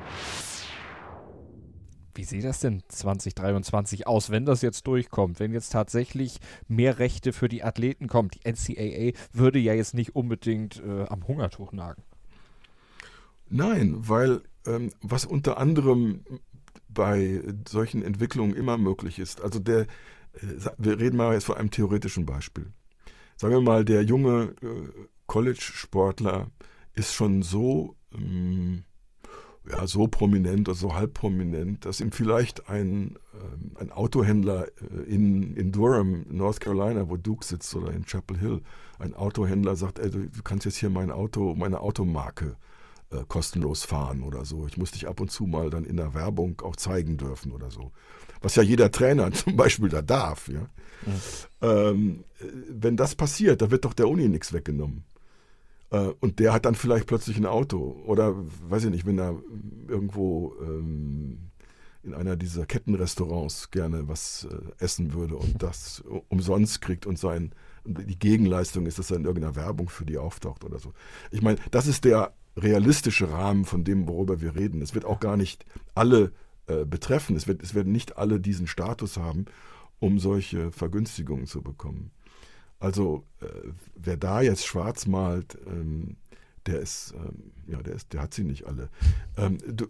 Wie sieht das denn 2023 aus, wenn das jetzt durchkommt, wenn jetzt tatsächlich mehr Rechte für die Athleten kommt? Die NCAA würde ja jetzt nicht unbedingt am Hungertuch nagen. Nein, weil was unter anderem bei solchen Entwicklungen immer möglich ist, also wir reden mal jetzt von einem theoretischen Beispiel. Sagen wir mal, der junge College-Sportler ist schon so... so prominent oder so halb prominent, dass ihm vielleicht ein Autohändler in Durham, North Carolina, wo Duke sitzt, oder in Chapel Hill, ein Autohändler sagt, ey, du kannst jetzt hier meine Automarke kostenlos fahren oder so. Ich muss dich ab und zu mal dann in der Werbung auch zeigen dürfen oder so. Was ja jeder Trainer zum Beispiel da darf. Ja? Ja. Wenn das passiert, da wird doch der Uni nichts weggenommen. Und der hat dann vielleicht plötzlich ein Auto. Oder, weiß ich nicht, wenn er irgendwo in einer dieser Kettenrestaurants gerne was essen würde und das umsonst kriegt und die Gegenleistung ist, dass er in irgendeiner Werbung für die auftaucht oder so. Ich meine, das ist der realistische Rahmen von dem, worüber wir reden. Es wird auch gar nicht alle betreffen. Es werden nicht alle diesen Status haben, um solche Vergünstigungen zu bekommen. Also wer da jetzt schwarz malt, der hat sie nicht alle.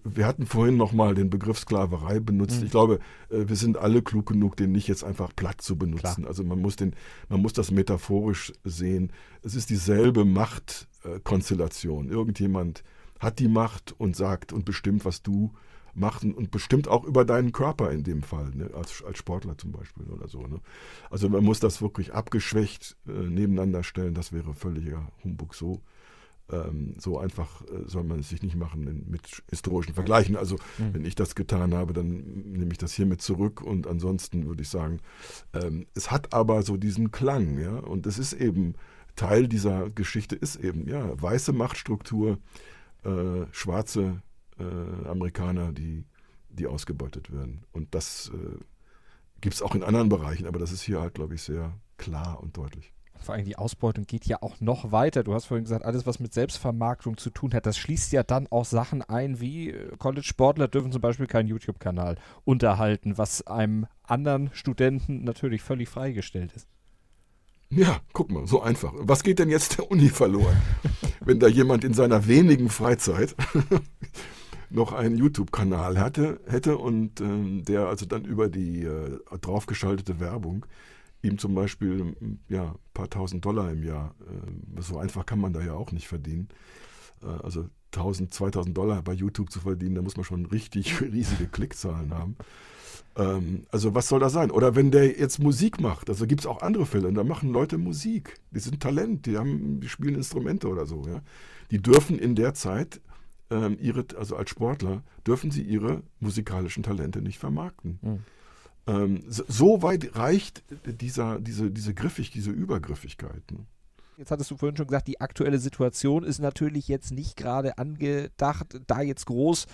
Wir hatten vorhin nochmal den Begriff Sklaverei benutzt. Ich glaube, wir sind alle klug genug, den nicht jetzt einfach platt zu benutzen. Klar. Also man muss das metaphorisch sehen. Es ist dieselbe Machtkonstellation. Irgendjemand hat die Macht und sagt und bestimmt, was du machen und bestimmt auch über deinen Körper in dem Fall, ne? als Sportler zum Beispiel oder so. Ne? Also man muss das wirklich abgeschwächt nebeneinander stellen, das wäre völliger Humbug. So einfach soll man es sich nicht machen mit historischen Vergleichen. Also wenn ich das getan habe, dann nehme ich das hiermit zurück und ansonsten würde ich sagen, es hat aber so diesen Klang, ja, und es ist eben, Teil dieser Geschichte ist eben, ja, weiße Machtstruktur, schwarze Amerikaner, die ausgebeutet werden. Und das gibt es auch in anderen Bereichen, aber das ist hier halt, glaube ich, sehr klar und deutlich. Vor allem die Ausbeutung geht ja auch noch weiter. Du hast vorhin gesagt, alles, was mit Selbstvermarktung zu tun hat, das schließt ja dann auch Sachen ein, wie College-Sportler dürfen zum Beispiel keinen YouTube-Kanal unterhalten, was einem anderen Studenten natürlich völlig freigestellt ist. Ja, guck mal, so einfach. Was geht denn jetzt der Uni verloren, wenn da jemand in seiner wenigen Freizeit noch einen YouTube-Kanal hätte und der also dann über die draufgeschaltete Werbung ihm zum Beispiel ein paar tausend $1,000 im Jahr, so einfach kann man da ja auch nicht verdienen, also 1.000, 2.000 Dollar bei YouTube zu verdienen, da muss man schon richtig riesige Klickzahlen haben. Also was soll das sein? Oder wenn der jetzt Musik macht, also gibt es auch andere Fälle, da machen Leute Musik, die sind Talent, die spielen Instrumente oder so. Ja? Die dürfen in der Zeit, also als Sportler, dürfen sie ihre musikalischen Talente nicht vermarkten. Mhm. So weit reicht diese Übergriffigkeit. Ne? Jetzt hattest du vorhin schon gesagt, die aktuelle Situation ist natürlich jetzt nicht gerade angedacht, da jetzt groß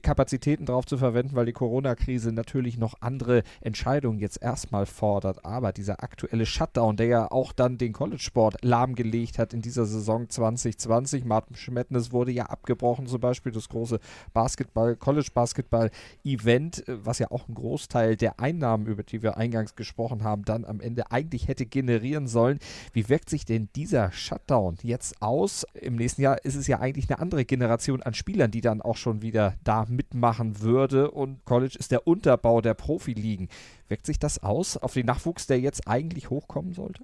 Kapazitäten drauf zu verwenden, weil die Corona-Krise natürlich noch andere Entscheidungen jetzt erstmal fordert. Aber dieser aktuelle Shutdown, der ja auch dann den College-Sport lahmgelegt hat in dieser Saison 2020, March Madness wurde ja abgebrochen, zum Beispiel das große College-Basketball-Event, was ja auch einen Großteil der Einnahmen, über die wir eingangs gesprochen haben, dann am Ende eigentlich hätte generieren sollen. Wie wirkt sich denn dieser Shutdown jetzt aus? Im nächsten Jahr ist es ja eigentlich eine andere Generation an Spielern, die dann auch schon wieder da mitmachen würde, und College ist der Unterbau der Profiligen. Wirkt sich das aus auf den Nachwuchs, der jetzt eigentlich hochkommen sollte?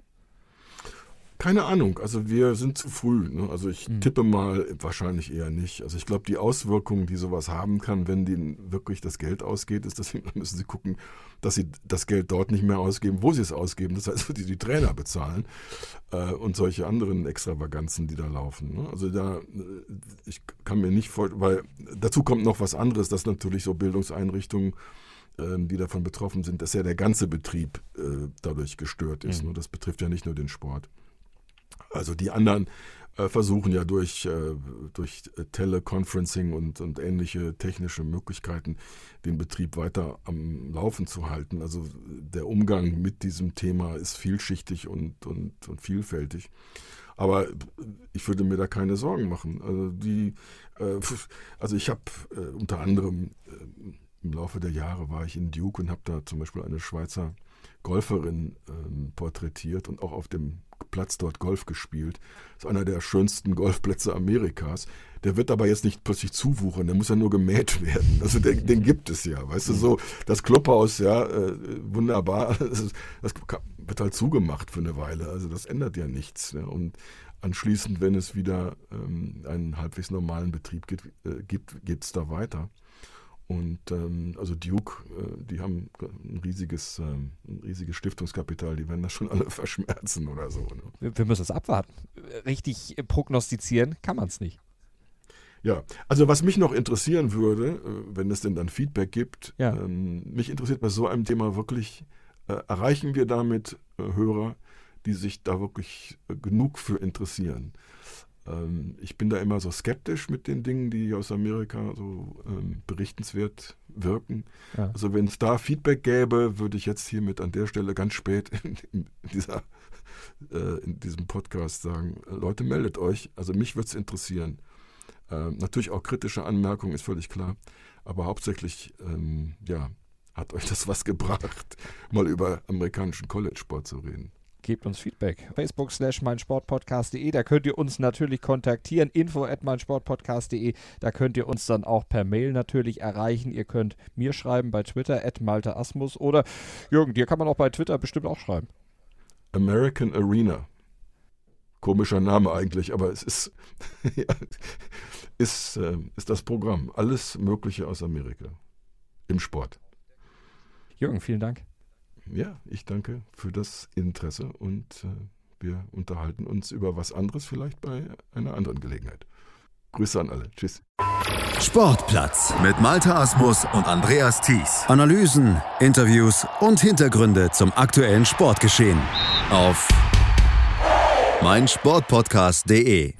Keine Ahnung, also wir sind zu früh, ne? Also ich tippe mal, wahrscheinlich eher nicht. Also ich glaube, die Auswirkungen, die sowas haben kann, wenn denen wirklich das Geld ausgeht, ist, deswegen müssen sie gucken, dass sie das Geld dort nicht mehr ausgeben, wo sie es ausgeben. Das heißt, die Trainer bezahlen und solche anderen Extravaganzen, die da laufen. Ne? Also ich kann mir nicht vorstellen, weil dazu kommt noch was anderes, dass natürlich so Bildungseinrichtungen, die davon betroffen sind, dass ja der ganze Betrieb dadurch gestört ist. Ne? Das betrifft ja nicht nur den Sport. Also die anderen versuchen ja durch Teleconferencing und ähnliche technische Möglichkeiten den Betrieb weiter am Laufen zu halten. Also der Umgang mit diesem Thema ist vielschichtig und vielfältig. Aber ich würde mir da keine Sorgen machen. Also ich habe unter anderem im Laufe der Jahre war ich in Duke und habe da zum Beispiel eine Schweizer Golferin porträtiert und auch auf dem Platz dort Golf gespielt. Das ist einer der schönsten Golfplätze Amerikas. Der wird aber jetzt nicht plötzlich zuwuchern, der muss ja nur gemäht werden. Also den gibt es ja, weißt du, so das Clubhaus, ja, wunderbar, das wird halt zugemacht für eine Weile, also das ändert ja nichts. Ne? Und anschließend, wenn es wieder einen halbwegs normalen Betrieb gibt, geht es da weiter. Und also Duke, die haben ein riesiges Stiftungskapital, die werden das schon alle verschmerzen oder so. Ne? Wir müssen es abwarten. Richtig prognostizieren kann man es nicht. Ja, also was mich noch interessieren würde, wenn es denn dann Feedback gibt, mich interessiert bei so einem Thema wirklich, erreichen wir damit Hörer, die sich da wirklich genug für interessieren. Ich bin da immer so skeptisch mit den Dingen, die aus Amerika so berichtenswert wirken. Ja. Also wenn es da Feedback gäbe, würde ich jetzt hiermit an der Stelle ganz spät in diesem Podcast sagen, Leute, meldet euch, also mich würde es interessieren. Natürlich auch kritische Anmerkungen, ist völlig klar, aber hauptsächlich, hat euch das was gebracht, mal über amerikanischen College-Sport zu reden. Gebt uns Feedback. Facebook.com/meinsportpodcast.de, da könnt ihr uns natürlich kontaktieren. info@meinsportpodcast.de, da könnt ihr uns dann auch per Mail natürlich erreichen. Ihr könnt mir schreiben bei Twitter @Malte Asmus oder Jürgen, dir kann man auch bei Twitter bestimmt auch schreiben. American Arena. Komischer Name eigentlich, aber es ist, ist das Programm. Alles Mögliche aus Amerika im Sport. Jürgen, vielen Dank. Ja, ich danke für das Interesse und wir unterhalten uns über was anderes vielleicht bei einer anderen Gelegenheit. Grüße an alle. Tschüss. Sportplatz mit Malte Asmus und Andreas Thies. Analysen, Interviews und Hintergründe zum aktuellen Sportgeschehen auf meinsportpodcast.de.